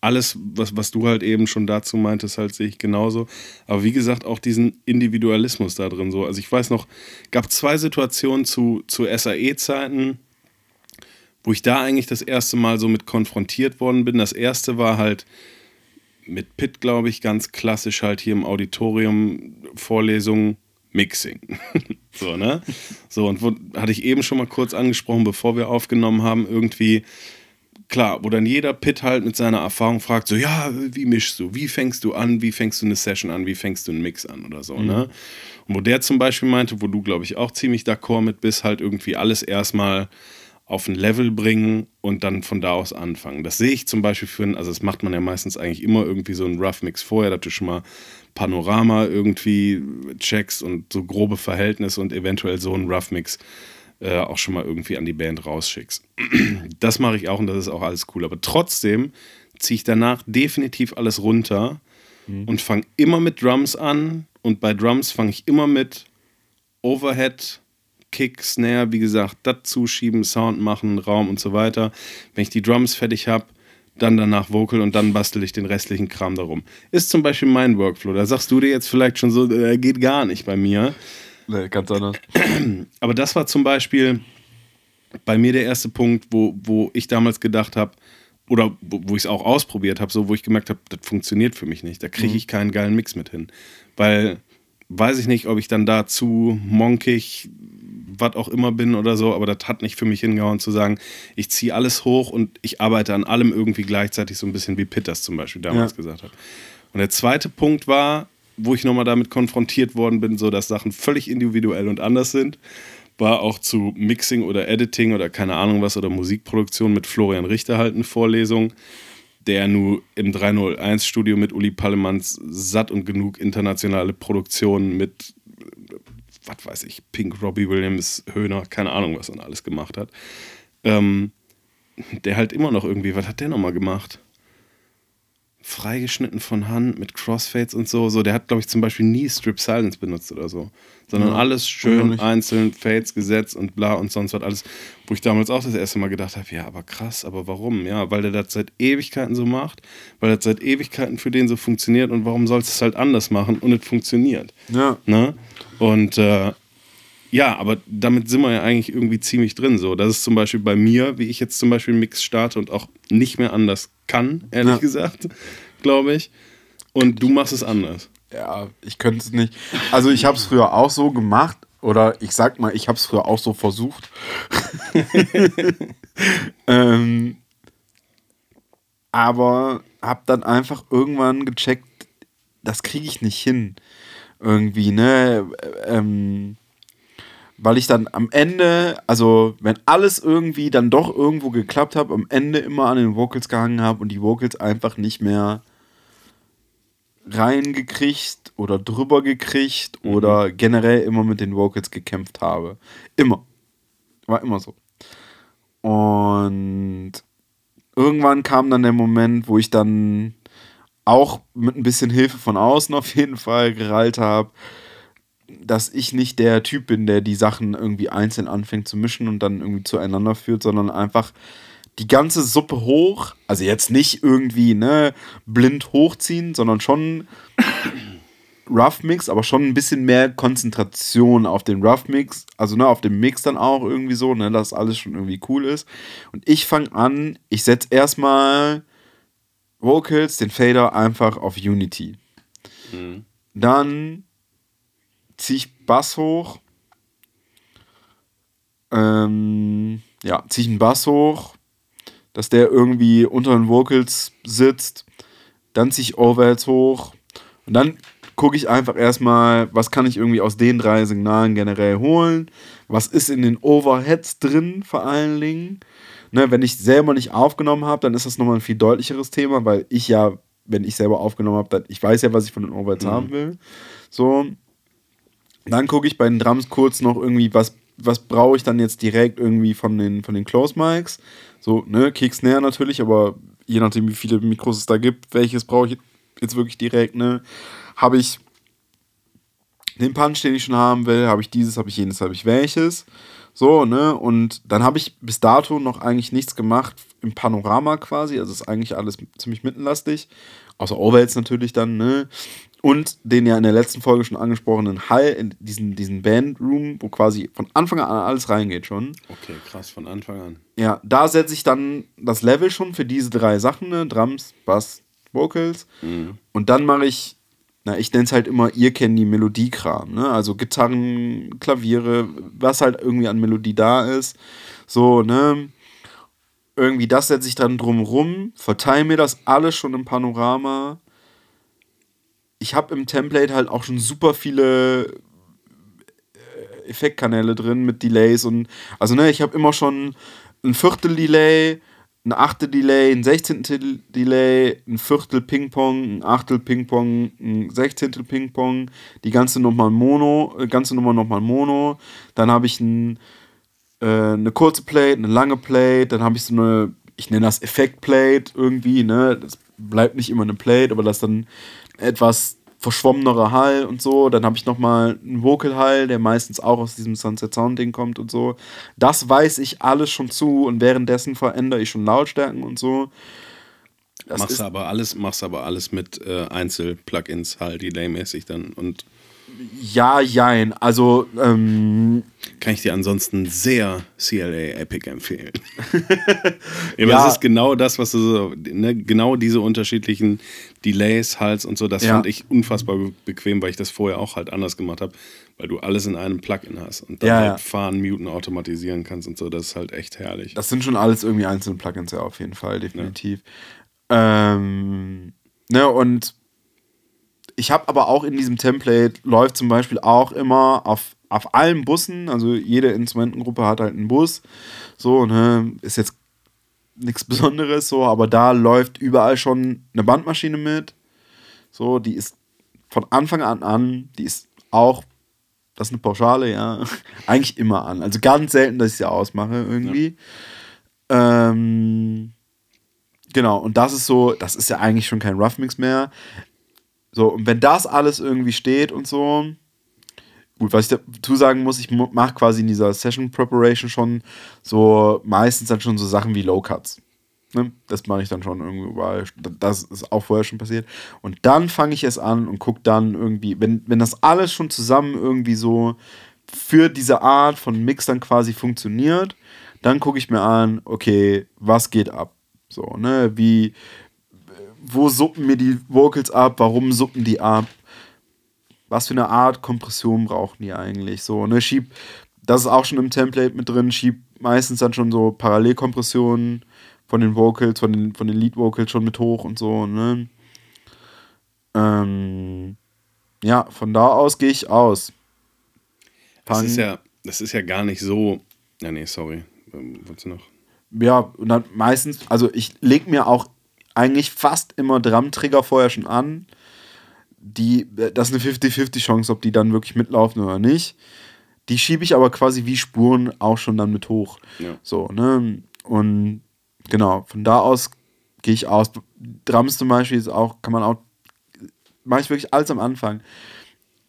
alles, was du halt eben schon dazu meintest, halt sehe ich genauso. Aber wie gesagt, auch diesen Individualismus da drin so. Also ich weiß noch, gab 2 Situationen zu SAE-Zeiten, wo ich da eigentlich das erste Mal so mit konfrontiert worden bin. Das erste war halt mit Pitt, glaube ich, ganz klassisch halt hier im Auditorium Vorlesungen Mixing. So, ne? So, und wo, hatte ich eben schon mal kurz angesprochen, bevor wir aufgenommen haben, irgendwie, klar, wo dann jeder Pitt halt mit seiner Erfahrung fragt, so, ja, wie mischst du? Wie fängst du an? Wie fängst du eine Session an? Wie fängst du einen Mix an? Oder so, ne? Und wo der zum Beispiel meinte, wo du, glaube ich, auch ziemlich d'accord mit bist, halt irgendwie alles erstmal auf ein Level bringen und dann von da aus anfangen. Das sehe ich zum Beispiel also das macht man ja meistens eigentlich immer irgendwie so einen Rough Mix vorher, dass du schon mal Panorama irgendwie checkst und so grobe Verhältnisse und eventuell so einen Rough Mix auch schon mal irgendwie an die Band rausschickst. Das mache ich auch und das ist auch alles cool. Aber trotzdem ziehe ich danach definitiv alles runter und fange immer mit Drums an und bei Drums fange ich immer mit Overhead, Kick, Snare, wie gesagt, das zuschieben, Sound machen, Raum und so weiter. Wenn ich die Drums fertig habe, dann danach Vocal und dann bastel ich den restlichen Kram darum. Ist zum Beispiel mein Workflow. Da sagst du dir jetzt vielleicht schon so, geht gar nicht bei mir. Nee, ganz anders. Aber das war zum Beispiel bei mir der erste Punkt, wo ich damals gedacht habe, oder wo ich es auch ausprobiert habe, so, wo ich gemerkt habe, das funktioniert für mich nicht. Da kriege ich keinen geilen Mix mit hin. Weil, weiß ich nicht, ob ich dann da zu monkig, was auch immer bin oder so, aber das hat nicht für mich hingehauen zu sagen, ich ziehe alles hoch und ich arbeite an allem irgendwie gleichzeitig so ein bisschen wie Pitt das zum Beispiel damals gesagt hat. Und der zweite Punkt war, wo ich nochmal damit konfrontiert worden bin, so dass Sachen völlig individuell und anders sind, war auch zu Mixing oder Editing oder keine Ahnung was oder Musikproduktion mit Florian Richter halt eine Vorlesung, der nun im 301-Studio mit Uli Pallemanns satt und genug internationale Produktionen mit was weiß ich, Pink, Robbie Williams, Höhner, keine Ahnung, was er alles gemacht hat. Der halt immer noch irgendwie, was hat der nochmal gemacht? Freigeschnitten von Hand mit Crossfades und so. So, der hat, glaube ich, zum Beispiel nie Strip Silence benutzt oder so. Sondern alles schön einzeln, Fades gesetzt und bla und sonst was alles. Wo ich damals auch das erste Mal gedacht habe, ja, aber krass, aber warum? Ja, weil der das seit Ewigkeiten so macht, weil das seit Ewigkeiten für den so funktioniert und warum sollst du es halt anders machen und es funktioniert? Ja. Ne? Und ja, aber damit sind wir ja eigentlich irgendwie ziemlich drin. So, das ist zum Beispiel bei mir, wie ich jetzt zum Beispiel einen Mix starte und auch nicht mehr anders kann, ehrlich gesagt, glaube ich. Und du machst es anders. Ja, ich könnte es nicht. Also ich habe es früher auch so gemacht oder ich sag mal, ich habe es früher auch so versucht. aber habe dann einfach irgendwann gecheckt, das kriege ich nicht hin. Irgendwie, ne? Weil ich dann am Ende, also wenn alles irgendwie dann doch irgendwo geklappt hat, am Ende immer an den Vocals gehangen habe und die Vocals einfach nicht mehr reingekriegt oder drüber gekriegt oder generell immer mit den Vocals gekämpft habe. Immer. War immer so. Und irgendwann kam dann der Moment, wo ich dann auch mit ein bisschen Hilfe von außen auf jeden Fall gerallt habe, dass ich nicht der Typ bin, der die Sachen irgendwie einzeln anfängt zu mischen und dann irgendwie zueinander führt, sondern einfach die ganze Suppe hoch, also jetzt nicht irgendwie, ne, blind hochziehen, sondern schon Rough Mix, aber schon ein bisschen mehr Konzentration auf den Rough Mix, also ne, auf den Mix dann auch irgendwie so, ne, dass alles schon irgendwie cool ist. Und ich fange an, ich setze erstmal Vocals, den Fader einfach auf Unity. Mhm. Dann ziehe ich Bass hoch, ziehe ich einen Bass hoch, dass der irgendwie unter den Vocals sitzt, dann ziehe ich Overheads hoch und dann gucke ich einfach erstmal, was kann ich irgendwie aus den drei Signalen generell holen, was ist in den Overheads drin vor allen Dingen. Ne, wenn ich selber nicht aufgenommen habe, dann ist das nochmal ein viel deutlicheres Thema, weil ich ja, wenn ich selber aufgenommen habe, dann ich weiß ja, was ich von den Overheads haben will. So, dann gucke ich bei den Drums kurz noch irgendwie, was brauche ich dann jetzt direkt irgendwie von den Close Mics. So, ne, Kick-Snare natürlich, aber je nachdem, wie viele Mikros es da gibt, welches brauche ich jetzt wirklich direkt, ne? Habe ich den Punch, den ich schon haben will, habe ich dieses, habe ich jenes, habe ich welches. So, ne, und dann habe ich bis dato noch eigentlich nichts gemacht im Panorama quasi, also ist eigentlich alles ziemlich mittellastig, außer Overheads natürlich dann, ne, und den ja in der letzten Folge schon angesprochenen Hall, in diesen Bandroom, wo quasi von Anfang an alles reingeht schon. Okay, krass, von Anfang an. Ja, da setze ich dann das Level schon für diese drei Sachen, ne, Drums, Bass, Vocals, und dann mache ich, ich nenne es halt immer, ihr kennt die Melodiekram, ne? Also Gitarren, Klaviere, was halt irgendwie an Melodie da ist. So, ne? Irgendwie das setze ich dann drumrum, verteile mir das alles schon im Panorama. Ich habe im Template halt auch schon super viele Effektkanäle drin mit Delays und, also ne, ich habe immer schon ein Viertel-Delay, ein Achtel-Delay, ein Sechzehntel-Delay, ein Viertel-Ping-Pong, ein Achtel-Ping-Pong, ein Sechzehntel-Ping-Pong, die ganze Nummer nochmal Mono, dann habe ich eine kurze Plate, eine lange Plate, dann habe ich so eine, ich nenne das Effekt-Plate irgendwie, ne, das bleibt nicht immer eine Plate, aber das ist dann etwas verschwommenerer Hall und so, dann habe ich nochmal einen Vocal-Hall, der meistens auch aus diesem Sunset-Sound-Ding kommt und so. Das weiß ich alles schon zu und währenddessen verändere ich schon Lautstärken und so. Das machst aber alles mit Einzel-Plugins, Hall-Delay-mäßig dann und... Ja, jein, also... kann ich dir ansonsten sehr CLA Epic empfehlen. Aber ja. Das ist genau das, was du so, ne, genau diese unterschiedlichen Delays, Hals und so, das fand ich unfassbar bequem, weil ich das vorher auch halt anders gemacht habe, weil du alles in einem Plugin hast und dann halt fahren, muten, automatisieren kannst und so, das ist halt echt herrlich. Das sind schon alles irgendwie einzelne Plugins, ja, auf jeden Fall, definitiv. Ja. Ne, und ich habe aber auch in diesem Template läuft zum Beispiel auch immer auf allen Bussen, also jede Instrumentengruppe hat halt einen Bus, so, ne, ist jetzt nichts Besonderes, so, aber da läuft überall schon eine Bandmaschine mit, so, die ist von Anfang an, die ist auch, das ist eine Pauschale, ja, eigentlich immer an, also ganz selten, dass ich sie ausmache irgendwie, ja. Genau, und das ist so, das ist ja eigentlich schon kein Rough Mix mehr. So, und wenn das alles irgendwie steht und so, gut, was ich dazu sagen muss, ich mache quasi in dieser Session Preparation schon so meistens dann schon so Sachen wie Low Cuts. Ne? Das mache ich dann schon irgendwie überall. Das ist auch vorher schon passiert. Und dann fange ich es an und gucke dann irgendwie, wenn das alles schon zusammen irgendwie so für diese Art von Mix dann quasi funktioniert, dann gucke ich mir an, okay, was geht ab? So, ne, wie... Wo suppen mir die Vocals ab? Warum suppen die ab? Was für eine Art Kompression brauchen die eigentlich? So, ne, schieb, das ist auch schon im Template mit drin, schieb meistens dann schon so Parallelkompressionen von den Vocals, von den Lead-Vocals schon mit hoch und so, ne? Ja, von da aus gehe ich aus. Das ist ja gar nicht so. Ja, nee, sorry. Was noch? Ja, und dann meistens, also ich lege mir auch eigentlich fast immer Drum-Trigger vorher schon an. Das ist eine 50-50-Chance, ob die dann wirklich mitlaufen oder nicht. Die schiebe ich aber quasi wie Spuren auch schon dann mit hoch. Ja. So, ne? Und genau, von da aus gehe ich aus. Drums zum Beispiel ist auch, mache ich wirklich alles am Anfang.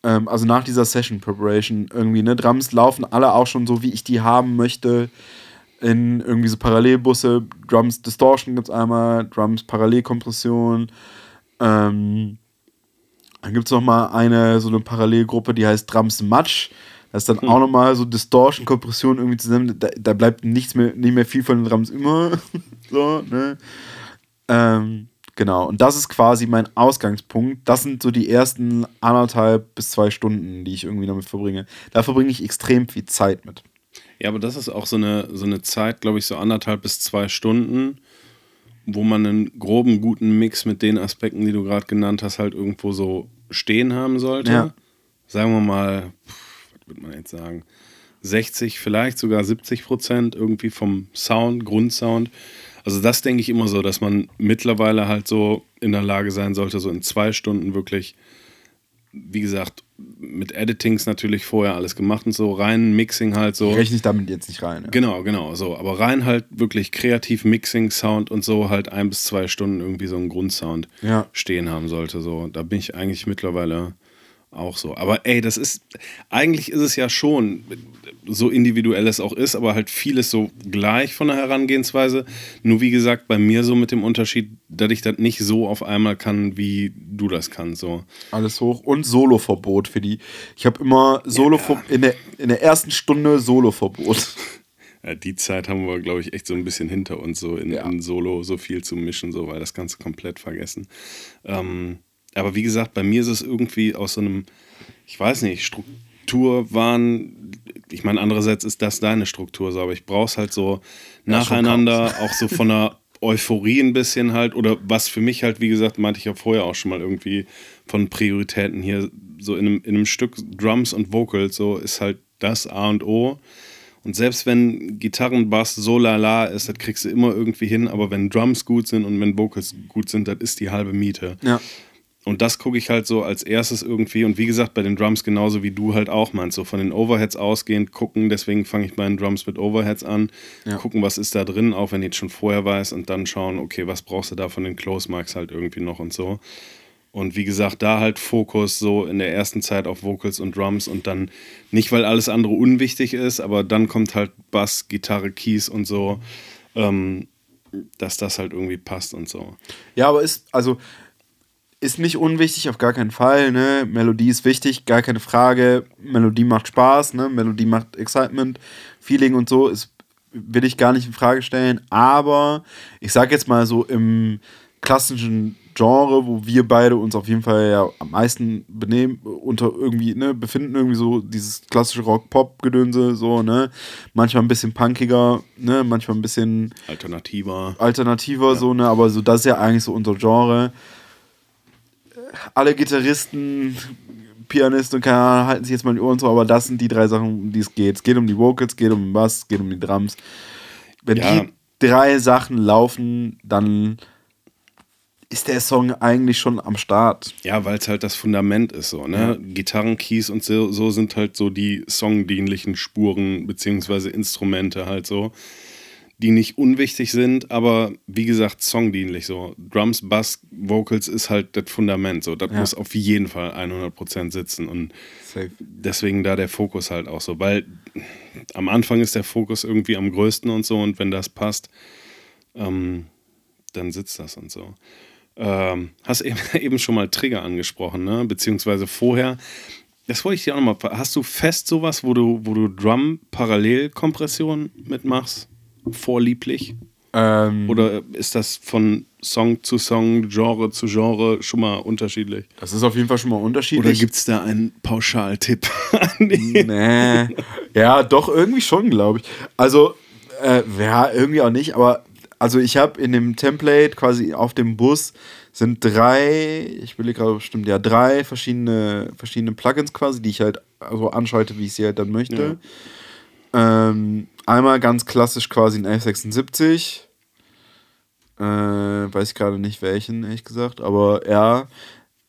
Also nach dieser Session Preparation irgendwie, ne? Drums laufen alle auch schon so, wie ich die haben möchte. In irgendwie so Parallelbusse, Drums Distortion gibt's einmal, Drums Parallelkompression. Dann gibt's nochmal so eine Parallelgruppe, die heißt Drums Match. Das ist dann auch nochmal so Distortion, Kompression irgendwie zusammen. Da bleibt nicht mehr viel von den Drums immer. So, ne? Genau. Und das ist quasi mein Ausgangspunkt. Das sind so die ersten 1,5 bis 2 Stunden, die ich irgendwie damit verbringe. Da verbringe ich extrem viel Zeit mit. Ja, aber das ist auch so eine Zeit, glaube ich, so 1,5 bis 2 Stunden, wo man einen groben, guten Mix mit den Aspekten, die du gerade genannt hast, halt irgendwo so stehen haben sollte. Ja. Sagen wir mal, würde man jetzt sagen, 60, vielleicht sogar 70% irgendwie vom Sound, Grundsound. Also das denke ich immer so, dass man mittlerweile halt so in der Lage sein sollte, so in 2 Stunden wirklich, wie gesagt, mit Editings natürlich vorher alles gemacht und so, rein Mixing halt so. Rechne ich damit jetzt nicht rein. Ja. Genau, so. Aber rein halt wirklich kreativ Mixing, Sound und so halt 1 bis 2 Stunden irgendwie so einen Grundsound stehen haben sollte. So. Da bin ich eigentlich mittlerweile auch so. Aber ey, eigentlich ist es ja schon, so individuell es auch ist, aber halt vieles so gleich von der Herangehensweise. Nur wie gesagt, bei mir so mit dem Unterschied, dass ich das nicht so auf einmal kann, wie du das kannst. So. Alles hoch und Solo-Verbot für die. Ich habe immer in der ersten Stunde Solo-Verbot. Ja, die Zeit haben wir, glaube ich, echt so ein bisschen hinter uns, so in Solo so viel zu mischen, so, weil das Ganze komplett vergessen. Aber wie gesagt, bei mir ist es irgendwie aus so einem, ich weiß nicht, Strukturwahn. Ich meine, andererseits ist das deine Struktur, so, aber ich brauche es halt so nacheinander, auch so von einer Euphorie ein bisschen halt, oder was für mich halt, wie gesagt, meinte ich ja vorher auch schon mal irgendwie von Prioritäten hier, so in einem Stück Drums und Vocals, so ist halt das A und O. Und selbst wenn Gitarrenbass so lala ist, das kriegst du immer irgendwie hin, aber wenn Drums gut sind und wenn Vocals gut sind, das ist die halbe Miete. Ja. Und das gucke ich halt so als erstes irgendwie. Und wie gesagt, bei den Drums genauso wie du halt auch meinst. So von den Overheads ausgehend gucken. Deswegen fange ich bei den Drums mit Overheads an. Ja. Gucken, was ist da drin, auch wenn ich es schon vorher weiß. Und dann schauen, okay, was brauchst du da von den Close Marks halt irgendwie noch und so. Und wie gesagt, da halt Fokus so in der ersten Zeit auf Vocals und Drums. Und dann nicht, weil alles andere unwichtig ist, aber dann kommt halt Bass, Gitarre, Keys und so. Dass das halt irgendwie passt und so. Ja, aber ist nicht unwichtig, auf gar keinen Fall, ne? Melodie ist wichtig, gar keine Frage. Melodie macht Spaß, ne? Melodie macht Excitement, Feeling und so, will ich gar nicht in Frage stellen. Aber ich sag jetzt mal so, im klassischen Genre, wo wir beide uns auf jeden Fall ja am meisten befinden, irgendwie so dieses klassische Rock-Pop-Gedönse, so, ne? Manchmal ein bisschen punkiger, ne? Manchmal ein bisschen alternativer, ja. So, ne? Aber so, das ist ja eigentlich so unser Genre. Alle Gitarristen, Pianisten und keine Ahnung, halten sich jetzt mal die Ohren zu, aber das sind die 3 Sachen, um die es geht. Es geht um die Vocals, es geht um den Bass, es geht um die Drums. Wenn die 3 Sachen laufen, dann ist der Song eigentlich schon am Start. Ja, weil es halt das Fundament ist, so, ne? Ja. Gitarren, Keys und so sind halt so die songdienlichen Spuren beziehungsweise Instrumente halt so, die nicht unwichtig sind, aber wie gesagt, songdienlich so. Drums, Bass, Vocals ist halt das Fundament, so. Das muss auf jeden Fall 100% sitzen und safe. Deswegen da der Fokus halt auch so, weil am Anfang ist der Fokus irgendwie am größten und so, und wenn das passt, dann sitzt das und so. Hast eben schon mal Trigger angesprochen, ne? Beziehungsweise vorher, das wollte ich dir auch nochmal, hast du fest sowas, wo du Drum-Parallelkompression mitmachst? Vorlieblich? Oder ist das von Song zu Song, Genre zu Genre schon mal unterschiedlich? Das ist auf jeden Fall schon mal unterschiedlich. Oder gibt es da einen Pauschaltipp? Nee. Ja, doch, irgendwie schon, glaube ich. Also, irgendwie auch nicht, aber Also ich habe in dem Template quasi auf dem Bus sind drei verschiedene Plugins quasi, die ich halt so anschalte, wie ich sie halt dann möchte. Ja. Einmal ganz klassisch quasi ein 1176. Weiß ich gerade nicht welchen, ehrlich gesagt, aber ja,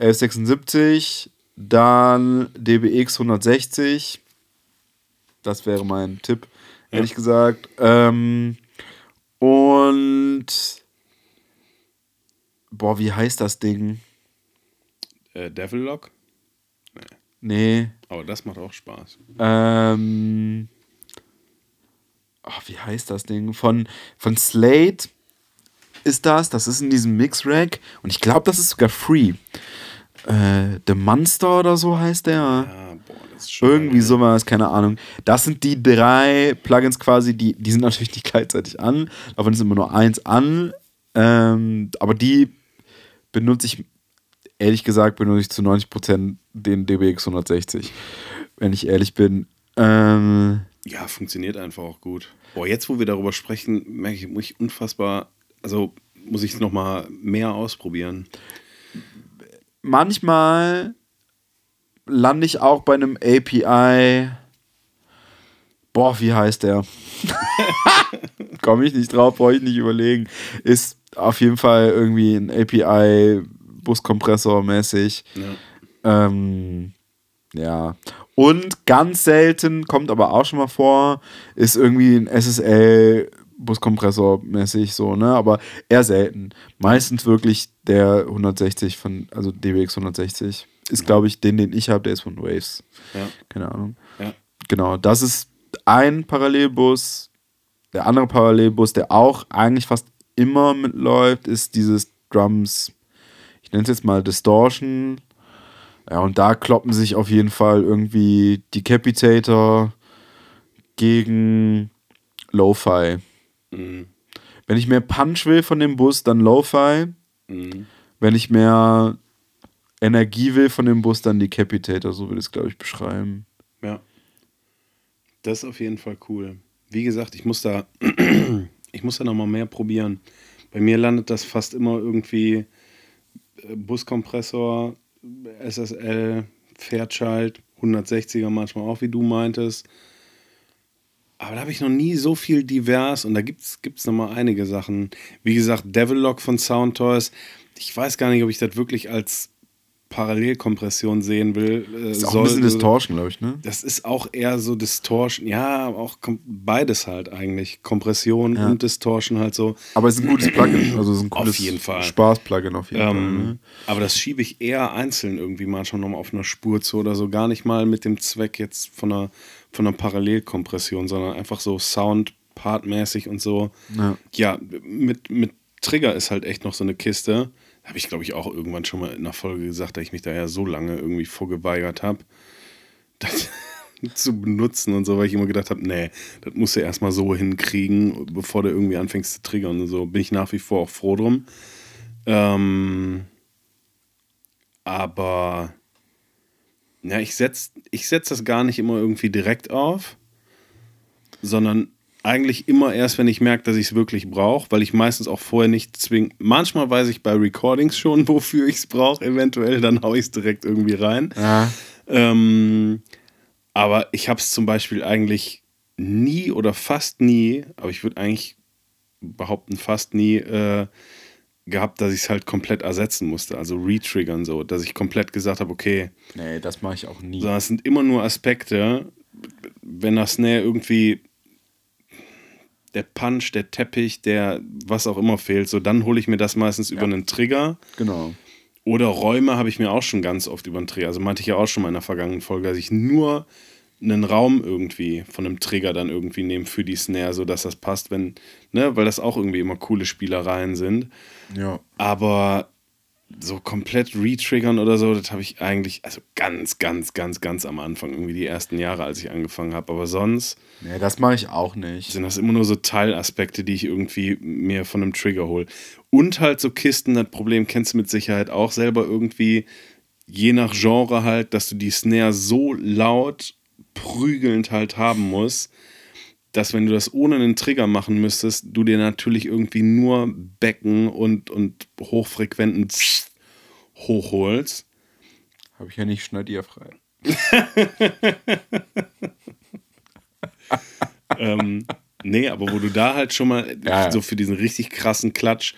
1176, dann DBX 160. Das wäre mein Tipp, ehrlich gesagt. Und boah, wie heißt das Ding? Devil Lock? Nee. Aber das macht auch Spaß. Wie heißt das Ding? Von Slate ist das. Das ist in diesem Mix-Rack. Und ich glaube, das ist sogar free. The Monster oder so heißt der. Ja, boah, das ist schon irgendwie sowas, keine Ahnung. Das sind die drei Plugins quasi, die sind natürlich nicht gleichzeitig an, davon ist immer nur eins an. Aber die benutze ich, ehrlich gesagt, zu 90% den DBX 160, wenn ich ehrlich bin. Ja, funktioniert einfach auch gut. Boah, jetzt, wo wir darüber sprechen, merke ich mich unfassbar, also muss ich es nochmal mehr ausprobieren. Manchmal lande ich auch bei einem API. Boah, wie heißt der? Komme ich nicht drauf, brauche ich nicht überlegen. Ist auf jeden Fall irgendwie ein API-Buskompressor-mäßig. Ja. Ja. Und ganz selten, kommt aber auch schon mal vor, ist irgendwie ein SSL-Buskompressor-mäßig so, ne? Aber eher selten. Meistens wirklich der 160 also DBX 160 ist, glaube ich, den ich habe, der ist von Waves. Ja. Keine Ahnung. Ja. Genau, das ist ein Parallelbus. Der andere Parallelbus, der auch eigentlich fast immer mitläuft, ist dieses Drums, ich nenne es jetzt mal Distortion. Ja, und da kloppen sich auf jeden Fall irgendwie Decapitator gegen Lo-Fi. Mhm. Wenn ich mehr Punch will von dem Bus, dann Lo-Fi. Mhm. Wenn ich mehr Energie will von dem Bus, dann Decapitator, so würde ich es, glaube ich, beschreiben. Ja. Das ist auf jeden Fall cool. Wie gesagt, ich muss da nochmal mehr probieren. Bei mir landet das fast immer irgendwie Buskompressor, SSL, Fairchild, 160er manchmal auch, wie du meintest. Aber da habe ich noch nie so viel divers und da gibt's noch mal einige Sachen. Wie gesagt, Devil Lock von Soundtoys. Ich weiß gar nicht, ob ich das wirklich als Parallelkompression sehen will. Das ist auch ein bisschen Distortion, glaube ich, ne? Das ist auch eher so Distortion. Ja, auch beides halt eigentlich. Kompression und Distortion halt so. Aber es ist ein gutes Plugin. Also es ist ein cooles Spaß-Plugin auf jeden Fall. Ne? Aber das schiebe ich eher einzeln irgendwie mal schon nochmal auf einer Spur zu oder so. Gar nicht mal mit dem Zweck jetzt von einer Parallelkompression, sondern einfach so Sound-Part-mäßig und so. Ja, mit Trigger ist halt echt noch so eine Kiste. Habe ich, glaube ich, auch irgendwann schon mal in einer Folge gesagt, dass ich mich da ja so lange irgendwie vorgeweigert habe, das zu benutzen und so, weil ich immer gedacht habe, nee, das musst du erstmal so hinkriegen, bevor du irgendwie anfängst zu triggern und so. Bin ich nach wie vor auch froh drum. Aber ja, ich setz das gar nicht immer irgendwie direkt auf, sondern eigentlich immer erst, wenn ich merke, dass ich es wirklich brauche, weil ich meistens auch vorher nicht zwingend. Manchmal weiß ich bei Recordings schon, wofür ich es brauche, eventuell, dann haue ich es direkt irgendwie rein. Ja. Aber ich habe es zum Beispiel eigentlich nie oder fast nie, aber ich würde eigentlich behaupten, fast nie gehabt, dass ich es halt komplett ersetzen musste, also retriggern so, dass ich komplett gesagt habe, okay. Nee, das mache ich auch nie. Sondern es sind immer nur Aspekte, wenn das Snare irgendwie der Punch, der Teppich, der was auch immer fehlt, so dann hole ich mir das meistens über einen Trigger. Genau. Oder Räume habe ich mir auch schon ganz oft über einen Trigger, also meinte ich ja auch schon mal in der vergangenen Folge, dass ich nur einen Raum irgendwie von einem Trigger dann irgendwie nehmen für die Snare, sodass das passt, wenn, ne, weil das auch irgendwie immer coole Spielereien sind. Ja. Aber so komplett retriggern oder so, das habe ich eigentlich, also ganz, ganz, ganz, ganz am Anfang, irgendwie die ersten Jahre, als ich angefangen habe, aber sonst. Nee, das mache ich auch nicht. Sind das immer nur so Teilaspekte, die ich irgendwie mir von einem Trigger hole. Und halt so Kisten, das Problem kennst du mit Sicherheit auch selber irgendwie, je nach Genre halt, dass du die Snare so laut prügelnd halt haben musst, dass wenn du das ohne einen Trigger machen müsstest, du dir natürlich irgendwie nur Becken und hochfrequenten hochholst. Habe ich ja nicht schneidierfrei. Nee, aber wo du da halt schon mal so für diesen richtig krassen Klatsch,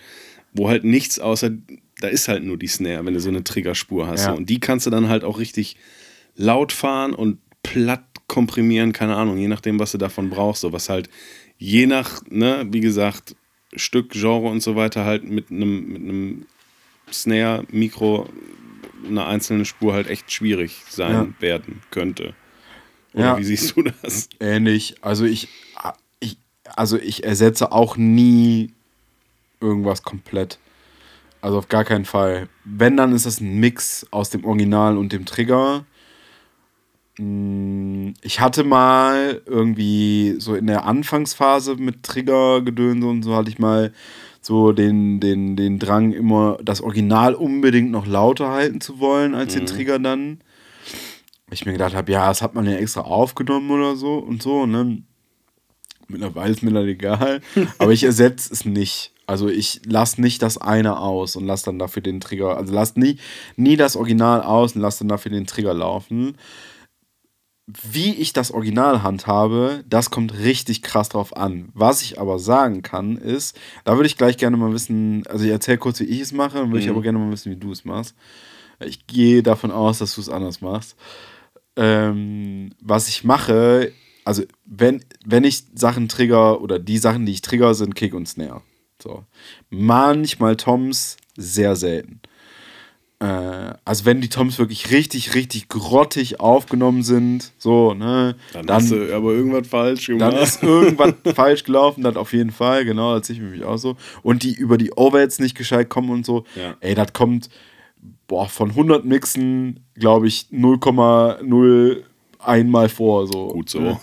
wo halt nichts außer, da ist halt nur die Snare, wenn du so eine Triggerspur hast. Ja. So. Und die kannst du dann halt auch richtig laut fahren und platt komprimieren, keine Ahnung, je nachdem, was du davon brauchst. So was halt je nach, ne, wie gesagt, Stück, Genre und so weiter halt mit einem Snare, Mikro, einer einzelnen Spur halt echt schwierig sein werden könnte. Oder wie siehst du das? Ähnlich. Also ich ersetze auch nie irgendwas komplett. Also auf gar keinen Fall. Wenn, dann ist das ein Mix aus dem Original und dem Trigger. Ich hatte mal irgendwie so in der Anfangsphase mit Triggergedönse und so hatte ich mal so den Drang, immer das Original unbedingt noch lauter halten zu wollen als den Trigger dann. Ich mir gedacht habe, ja, das hat man ja extra aufgenommen oder so und so, ne? Mittlerweile ist mir das egal, aber ich ersetze es nicht. Also ich lasse nicht das eine aus und lasse dann dafür den Trigger, also lasse nie das Original aus und lasse dann dafür den Trigger laufen. Wie ich das Original handhabe, das kommt richtig krass drauf an. Was ich aber sagen kann, ist, da würde ich gleich gerne mal wissen, also ich erzähle kurz, wie ich es mache, dann würde ich aber gerne mal wissen, wie du es machst. Ich gehe davon aus, dass du es anders machst. Was ich mache, also wenn ich Sachen trigger, oder die Sachen, die ich trigger, sind Kick und Snare. So. Manchmal Toms, sehr selten. Also wenn die Toms wirklich richtig, richtig grottig aufgenommen sind, so, ne, dann hast du aber irgendwas falsch gemacht. Dann ist irgendwas falsch gelaufen, das auf jeden Fall, genau, das sehe ich mich auch so. Und die über die Overheads nicht gescheit kommen und so, ey, das kommt, boah, von 100 Mixen, glaube ich, 0,0 einmal vor, so. Gut so.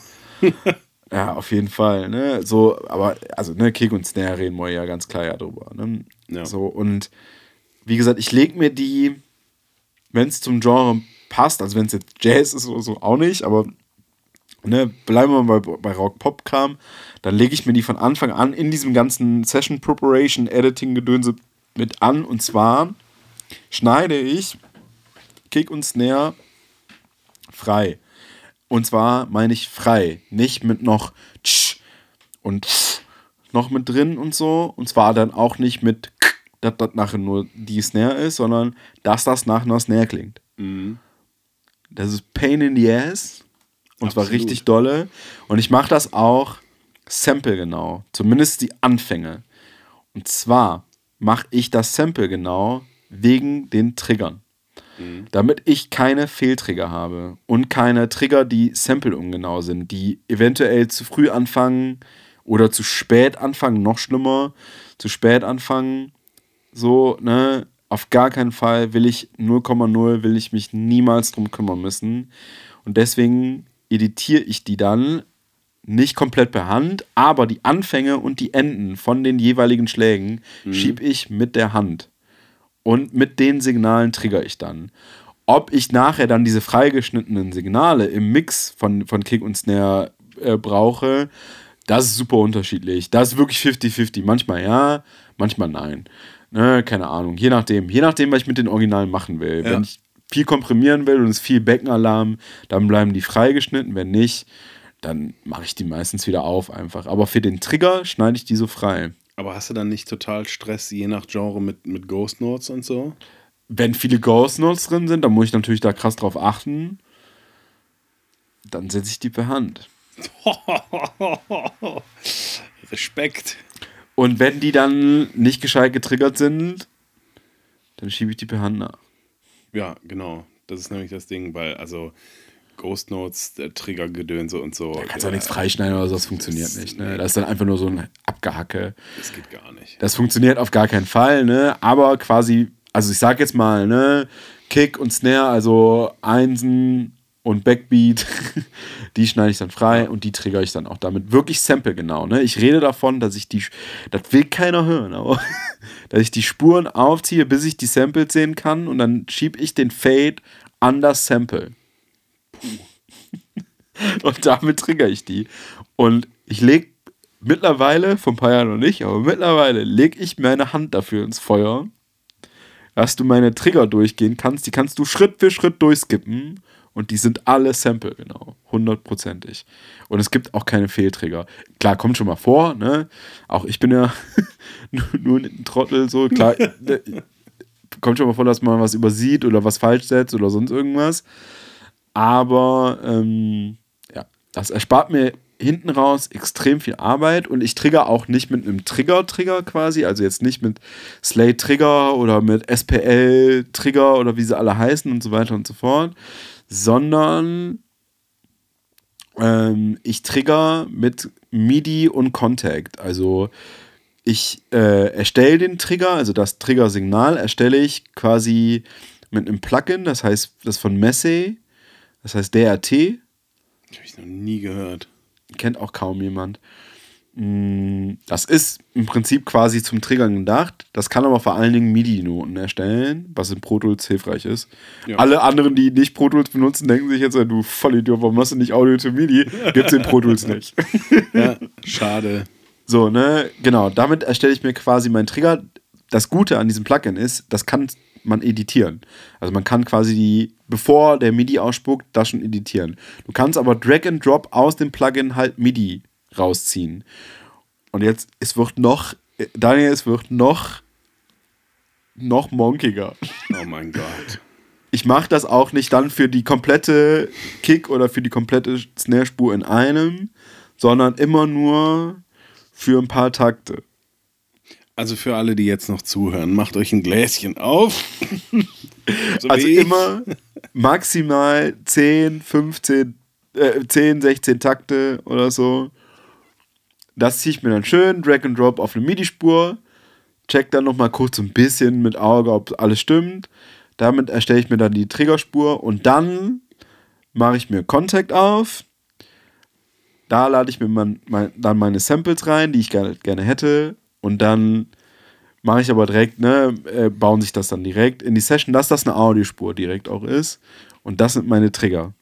Ja, auf jeden Fall, ne, so, aber, also, ne, Kick und Snare reden wir ja ganz klar drüber, ne, so, und wie gesagt, ich lege mir die, wenn es zum Genre passt, also wenn es jetzt Jazz ist oder so, auch nicht, aber ne, bleiben wir mal bei Rock-Pop-Kram, dann lege ich mir die von Anfang an in diesem ganzen Session-Preparation-Editing-Gedönse mit an, und zwar schneide ich Kick und Snare frei. Und zwar meine ich frei, nicht mit noch tsch und tsch noch mit drin und so, und zwar dann auch nicht mit k, dass das nachher nur die Snare ist, sondern dass das nach einer Snare klingt. Mhm. Das ist Pain in the Ass. Und absolut. Zwar richtig dolle. Und ich mache das auch Sample genau. Zumindest die Anfänge. Und zwar mache ich das Sample genau wegen den Triggern. Mhm. Damit ich keine Fehltrigger habe. Und keine Trigger, die Sample ungenau sind. Die eventuell zu früh anfangen oder zu spät anfangen. Noch schlimmer. Zu spät anfangen. So, ne, auf gar keinen Fall will ich mich niemals drum kümmern müssen. Und deswegen editiere ich die dann nicht komplett per Hand, aber die Anfänge und die Enden von den jeweiligen Schlägen schiebe ich mit der Hand. Und mit den Signalen trigger ich dann. Ob ich nachher dann diese freigeschnittenen Signale im Mix von Kick und Snare brauche, das ist super unterschiedlich. Das ist wirklich 50-50. Manchmal ja, manchmal nein. Ne, keine Ahnung, je nachdem, was ich mit den Originalen machen will. Ja. Wenn ich viel komprimieren will und es viel Beckenalarm, dann bleiben die freigeschnitten. Wenn nicht, dann mache ich die meistens wieder auf einfach. Aber für den Trigger schneide ich die so frei. Aber hast du dann nicht total Stress, je nach Genre, mit Ghost Notes und so? Wenn viele Ghost Notes drin sind, dann muss ich natürlich da krass drauf achten. Dann setze ich die per Hand. Respekt. Und wenn die dann nicht gescheit getriggert sind, dann schiebe ich die per Hand nach. Ja, genau. Das ist nämlich das Ding, weil also Ghost Notes, Triggergedönse und so. Da kannst du auch nichts freischneiden oder so, das funktioniert nicht. Ne? Das ist dann einfach nur so ein Abgehacke. Das geht gar nicht. Das funktioniert auf gar keinen Fall, ne? Aber quasi, also ich sag jetzt mal, ne, Kick und Snare, also Einsen und Backbeat, die schneide ich dann frei und die triggere ich dann auch damit. Wirklich Sample genau, ne? Ich rede davon, dass ich die, das will keiner hören, aber dass ich die Spuren aufziehe, bis ich die Samples sehen kann, und dann schiebe ich den Fade an das Sample. Und damit triggere ich die. Und Ich lege mittlerweile, vor ein paar Jahren noch nicht, aber mittlerweile lege ich meine Hand dafür ins Feuer, dass du meine Trigger durchgehen kannst. Die kannst du Schritt für Schritt durchskippen und die sind alle Sample, genau. 100%ig. Und es gibt auch keine Fehltrigger. Klar, kommt schon mal vor, ne? Auch ich bin ja nur ein Trottel, so. Klar, kommt schon mal vor, dass man was übersieht oder was falsch setzt oder sonst irgendwas. Aber ja, das erspart mir hinten raus extrem viel Arbeit und ich trigger auch nicht mit einem Trigger quasi, also jetzt nicht mit Slate-Trigger oder mit SPL-Trigger oder wie sie alle heißen und so weiter und so fort, sondern ich trigger mit MIDI und Kontakt. Also ich erstelle den Trigger, also das Triggersignal erstelle ich quasi mit einem Plugin, das heißt das von Messey, das heißt DRT. Das habe ich noch nie gehört. Kennt auch kaum jemand. Das ist im Prinzip quasi zum Triggern gedacht. Das kann aber vor allen Dingen MIDI-Noten erstellen, was in Pro Tools hilfreich ist. Ja. Alle anderen, die nicht Pro Tools benutzen, denken sich jetzt, du Vollidiot, warum machst du nicht Audio to MIDI? Gibt's in Pro Tools nicht. Ja, schade. So, ne, genau. Damit erstelle ich mir quasi meinen Trigger. Das Gute an diesem Plugin ist, das kann man editieren. Also man kann quasi bevor der MIDI ausspuckt, das schon editieren. Du kannst aber Drag and Drop aus dem Plugin halt MIDI rausziehen. Und jetzt, es wird noch monkiger. Oh mein Gott. Ich mache das auch nicht dann für die komplette Kick oder für die komplette Snare-Spur in einem, sondern immer nur für ein paar Takte. Also für alle, die jetzt noch zuhören, macht euch ein Gläschen auf. So also immer maximal 10, 16 Takte oder so. Das ziehe ich mir dann schön, Drag and Drop auf eine MIDI-Spur. Check dann nochmal kurz ein bisschen mit Auge, ob alles stimmt. Damit erstelle ich mir dann die Triggerspur und dann mache ich mir Kontakt auf. Da lade ich mir dann meine Samples rein, die ich gerne hätte. Und dann mache ich aber direkt, bauen sich das dann direkt in die Session, dass das eine Audiospur direkt auch ist. Und das sind meine Trigger.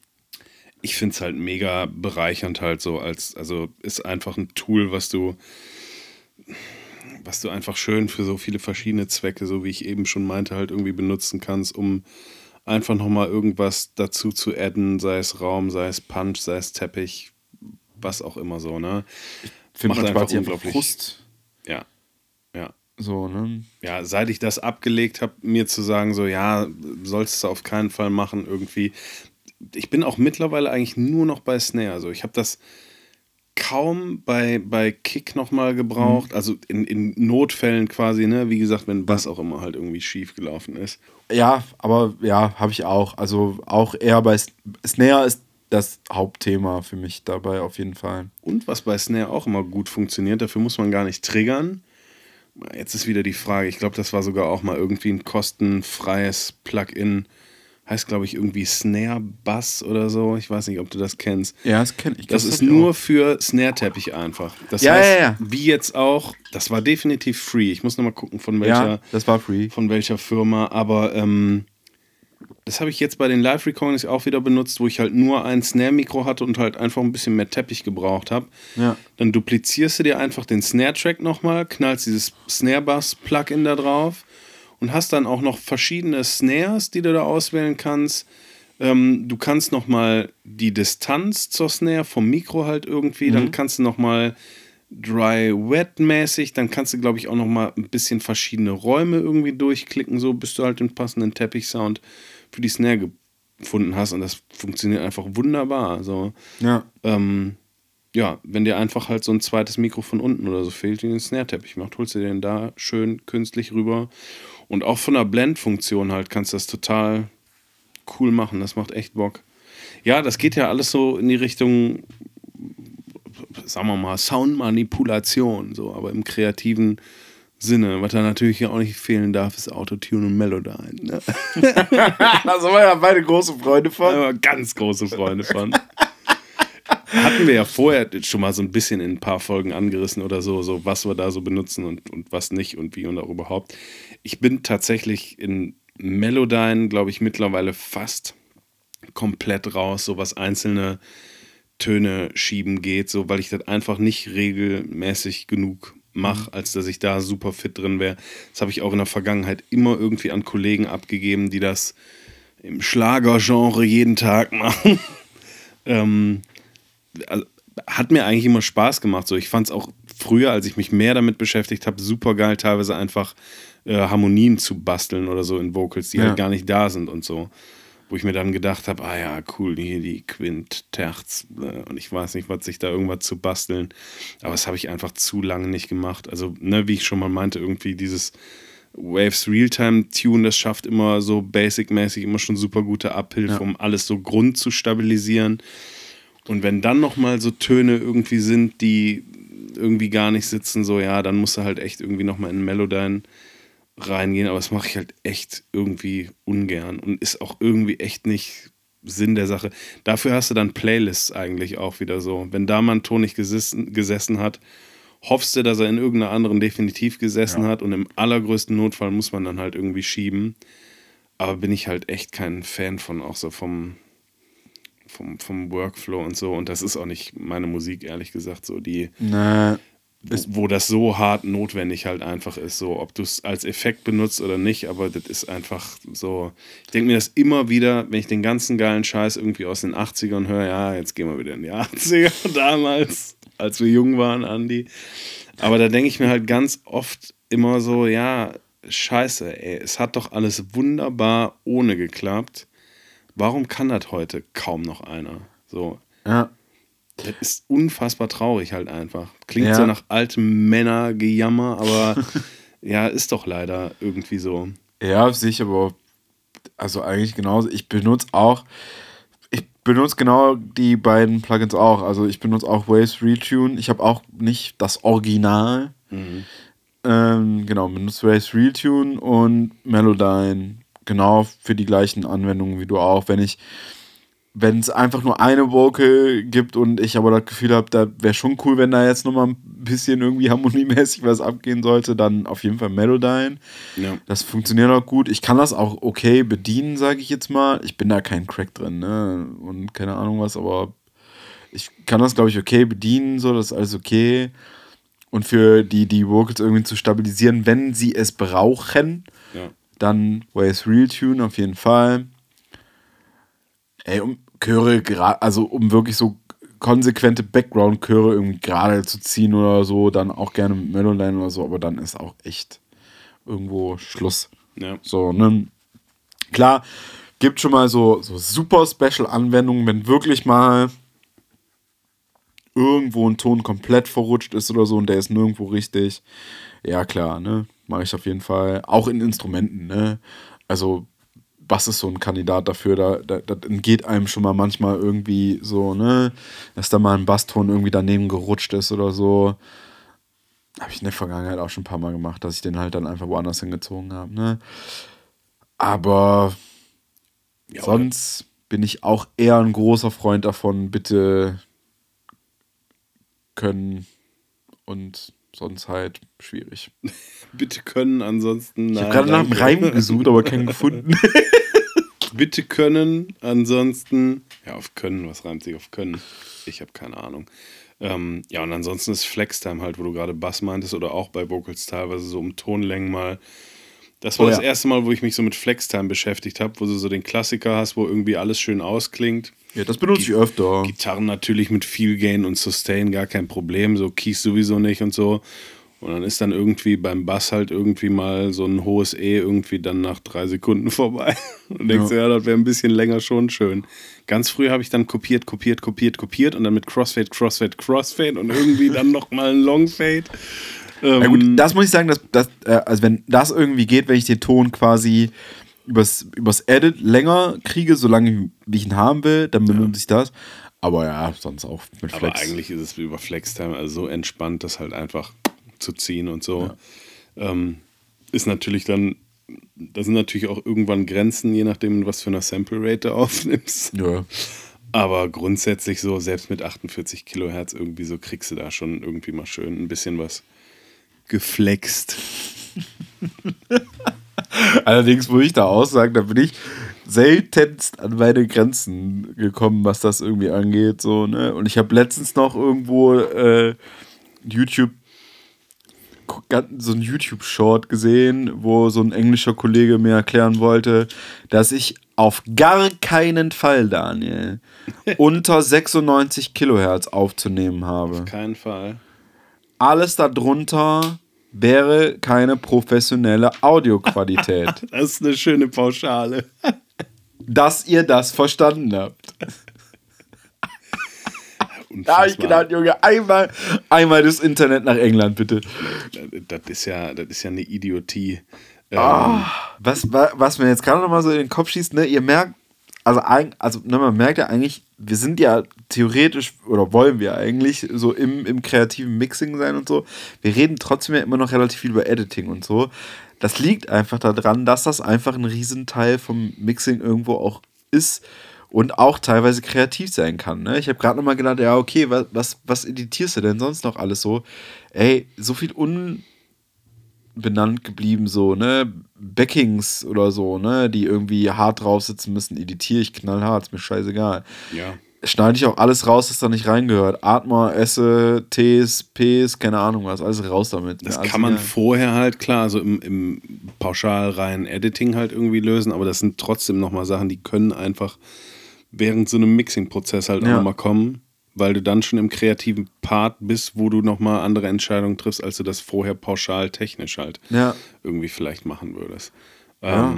Ich finde es halt mega bereichernd halt so, also ist einfach ein Tool, was du einfach schön für so viele verschiedene Zwecke, so wie ich eben schon meinte, halt irgendwie benutzen kannst, um einfach nochmal irgendwas dazu zu adden, sei es Raum, sei es Punch, sei es Teppich, was auch immer so, ne? Ich finde man einfach unglaublich. Ja. So, ne? Ja, seit ich das abgelegt habe, mir zu sagen, so, ja, sollst du auf keinen Fall machen, irgendwie. Ich bin auch mittlerweile eigentlich nur noch bei Snare. Also ich habe das kaum bei Kick nochmal gebraucht. Also in Notfällen quasi, ne? Wie gesagt, wenn was auch immer halt irgendwie schief gelaufen ist. Ja, aber ja, habe ich auch. Also auch eher bei Snare ist das Hauptthema für mich dabei auf jeden Fall. Und was bei Snare auch immer gut funktioniert, dafür muss man gar nicht triggern. Jetzt ist wieder die Frage, ich glaube, das war sogar auch mal irgendwie ein kostenfreies Plugin, heißt glaube ich irgendwie Snare Bass oder so, ich weiß nicht, ob du das kennst. Ja, das kenne ich. Das ist nur auch für Snare-Teppich einfach. Das heißt, wie jetzt auch, das war definitiv free, ich muss nochmal gucken, von welcher Firma, aber das habe ich jetzt bei den Live-Recordings auch wieder benutzt, wo ich halt nur ein Snare-Mikro hatte und halt einfach ein bisschen mehr Teppich gebraucht habe. Ja. Dann duplizierst du dir einfach den Snare-Track nochmal, knallst dieses Snare-Bass-Plugin da drauf und hast dann auch noch verschiedene Snares, die du da auswählen kannst. Du kannst nochmal die Distanz zur Snare vom Mikro halt irgendwie, dann kannst du nochmal Dry-Wet-mäßig, dann kannst du, glaube ich, auch nochmal ein bisschen verschiedene Räume irgendwie durchklicken, so bis du halt den passenden Teppich-Sound für die Snare gefunden hast und das funktioniert einfach wunderbar. So. Ja. Ja, wenn dir einfach halt so ein zweites Mikro von unten oder so fehlt, den Snare-Teppich macht, holst du den da schön künstlich rüber und auch von der Blend-Funktion halt kannst du das total cool machen, das macht echt Bock. Ja, das geht ja alles so in die Richtung, sagen wir mal, Soundmanipulation, so, aber im kreativen Sinne, was da natürlich ja auch nicht fehlen darf, ist Autotune und Melodyne. Ne? Da sind wir ja beide große Freunde von. Ja, ganz große Freunde von. Hatten wir ja vorher schon mal so ein bisschen in ein paar Folgen angerissen oder so was wir da so benutzen und was nicht und wie und auch überhaupt. Ich bin tatsächlich in Melodyne, glaube ich, mittlerweile fast komplett raus, so was einzelne Töne schieben geht, so, weil ich das einfach nicht regelmäßig genug mache, als dass ich da super fit drin wäre. Das habe ich auch in der Vergangenheit immer irgendwie an Kollegen abgegeben, die das im Schlagergenre jeden Tag machen. Also, hat mir eigentlich immer Spaß gemacht. So, ich fand es auch früher, als ich mich mehr damit beschäftigt habe, super geil, teilweise einfach Harmonien zu basteln oder so in Vocals, die halt gar nicht da sind und so. Wo ich mir dann gedacht habe, ah ja, cool, hier die Quint, Terz und ich weiß nicht, was sich da irgendwas zu basteln. Aber das habe ich einfach zu lange nicht gemacht. Also, ne, wie ich schon mal meinte, irgendwie dieses Waves Realtime-Tune, das schafft immer so basic-mäßig immer schon super gute Abhilfe, um alles so Grund zu stabilisieren. Und wenn dann nochmal so Töne irgendwie sind, die irgendwie gar nicht sitzen, so ja, dann musst du halt echt irgendwie nochmal in Melodyne reingehen, aber das mache ich halt echt irgendwie ungern und ist auch irgendwie echt nicht Sinn der Sache. Dafür hast du dann Playlists eigentlich auch wieder so. Wenn da mal ein Ton nicht gesessen hat, hoffst du, dass er in irgendeiner anderen definitiv gesessen hat und im allergrößten Notfall muss man dann halt irgendwie schieben. Aber bin ich halt echt kein Fan von, auch so vom Workflow und so, und das ist auch nicht meine Musik, ehrlich gesagt, so die... Nee. Wo das so hart notwendig halt einfach ist, so ob du es als Effekt benutzt oder nicht, aber das ist einfach so, ich denke mir das immer wieder, wenn ich den ganzen geilen Scheiß irgendwie aus den 80ern höre, ja, jetzt gehen wir wieder in die 80er, damals, als wir jung waren, Andi, aber da denke ich mir halt ganz oft immer so, ja, scheiße, ey, es hat doch alles wunderbar ohne geklappt, warum kann das heute kaum noch einer, so, ja. Das ist unfassbar traurig halt einfach. Klingt so nach altem Männergejammer, aber ja, ist doch leider irgendwie so. Ja, sicher, aber also eigentlich genauso. Ich benutze genau die beiden Plugins auch. Also ich benutze auch Waves Retune. Ich habe auch nicht das Original. Mhm. Benutze Waves Retune und Melodyne. Genau für die gleichen Anwendungen wie du auch. Wenn es einfach nur eine Vocal gibt und ich aber das Gefühl habe, da wäre schon cool, wenn da jetzt nochmal ein bisschen irgendwie harmoniemäßig was abgehen sollte, dann auf jeden Fall Melodyne. Ja. Das funktioniert auch gut. Ich kann das auch okay bedienen, sage ich jetzt mal. Ich bin da kein Crack drin, ne? Und keine Ahnung was, aber ich kann das, glaube ich, okay bedienen, so, das ist alles okay. Und für die Vocals irgendwie zu stabilisieren, wenn sie es brauchen, dann Waves Realtune auf jeden Fall. Ey, Chöre gerade, also um wirklich so konsequente Background-Chöre irgendwie gerade zu ziehen oder so, dann auch gerne mit Melodyne oder so, aber dann ist auch echt irgendwo Schluss. Ja. So, ne? Klar, gibt schon mal so super Special-Anwendungen, wenn wirklich mal irgendwo ein Ton komplett verrutscht ist oder so und der ist nirgendwo richtig. Ja, klar, ne? Mache ich auf jeden Fall. Auch in Instrumenten, ne? Also, Bass ist so ein Kandidat dafür, da entgeht einem schon mal manchmal irgendwie so, ne, dass da mal ein Basston irgendwie daneben gerutscht ist oder so. Habe ich in der Vergangenheit auch schon ein paar Mal gemacht, dass ich den halt dann einfach woanders hingezogen habe, ne. Aber ja, sonst bin ich auch eher ein großer Freund davon, bitte können und sonst halt schwierig. Bitte können, ansonsten nein. Ich habe gerade nach dem Reim gesucht, aber keinen gefunden. Bitte können, ansonsten... Ja, auf können, was reimt sich auf können? Ich habe keine Ahnung. Ja, und ansonsten ist Flextime halt, wo du gerade Bass meintest, oder auch bei Vocals teilweise so um Tonlängen mal. Das war das erste Mal, wo ich mich so mit Flextime beschäftigt habe, wo du so den Klassiker hast, wo irgendwie alles schön ausklingt. Ja, das benutze ich öfter. Gitarren natürlich mit viel Gain und Sustain, gar kein Problem, so Keys sowieso nicht und so. Und dann ist dann irgendwie beim Bass halt irgendwie mal so ein hohes E irgendwie dann nach 3 Sekunden vorbei. Und denkst du, ja, das wäre ein bisschen länger schon schön. Ganz früh habe ich dann kopiert und dann mit Crossfade und irgendwie dann nochmal ein Longfade. Ja gut, das muss ich sagen, also wenn das irgendwie geht, wenn ich den Ton quasi übers Edit länger kriege, solange ich ihn haben will, dann benutze ich das. Aber ja, sonst auch mit Flex. Aber eigentlich ist es über Flextime also so entspannt, dass halt einfach zu ziehen und so. Ja. Ist natürlich dann, da sind natürlich auch irgendwann Grenzen, je nachdem, was für eine Sample-Rate du aufnimmst. Ja. Aber grundsätzlich so, selbst mit 48 Kilohertz irgendwie so, kriegst du da schon irgendwie mal schön ein bisschen was geflext. Allerdings muss ich da auch sagen, da bin ich seltenst an meine Grenzen gekommen, was das irgendwie angeht. So, ne? Und ich habe letztens noch irgendwo so einen YouTube-Short gesehen, wo so ein englischer Kollege mir erklären wollte, dass ich auf gar keinen Fall, Daniel, unter 96 Kilohertz aufzunehmen habe. Auf keinen Fall. Alles darunter wäre keine professionelle Audioqualität. Das ist eine schöne Pauschale. Dass ihr das verstanden habt. Unfassbar. Da habe ich gedacht, Junge, einmal das Internet nach England, bitte. Das ist ja eine Idiotie. Was mir jetzt gerade nochmal so in den Kopf schießt, ne, ihr merkt, man merkt ja eigentlich, wir sind ja theoretisch, oder wollen wir eigentlich so im kreativen Mixing sein und so, wir reden trotzdem ja immer noch relativ viel über Editing und so. Das liegt einfach daran, dass das einfach ein Riesenteil vom Mixing irgendwo auch ist und auch teilweise kreativ sein kann, ne? Ich habe gerade nochmal gedacht, ja okay, was editierst du denn sonst noch alles so? Ey, so viel benannt geblieben, so, ne, Backings oder so, ne, die irgendwie hart drauf sitzen müssen, editiere ich knallhart, ist mir scheißegal. Ja. Schneide ich auch alles raus, was da nicht reingehört. Atmer, Esse, Ts, Ps, keine Ahnung was, alles raus damit. Das kann man vorher halt, klar, so im pauschal reinen Editing halt irgendwie lösen, aber das sind trotzdem nochmal Sachen, die können einfach während so einem Mixing-Prozess halt auch nochmal kommen, weil du dann schon im kreativen Part bist, wo du nochmal andere Entscheidungen triffst, als du das vorher pauschal technisch halt irgendwie vielleicht machen würdest. Ja.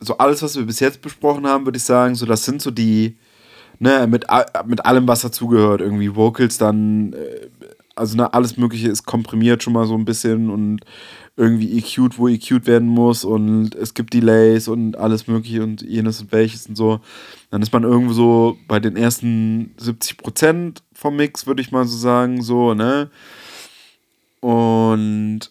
So alles, was wir bis jetzt besprochen haben, würde ich sagen, so das sind so die, ne, mit allem, was dazugehört, irgendwie Vocals dann, also ne, alles Mögliche ist komprimiert schon mal so ein bisschen und irgendwie EQ'd, wo EQ'd werden muss und es gibt Delays und alles Mögliche und jenes und welches und so. Dann ist man irgendwo so bei den ersten 70% vom Mix, würde ich mal so sagen, so, ne? Und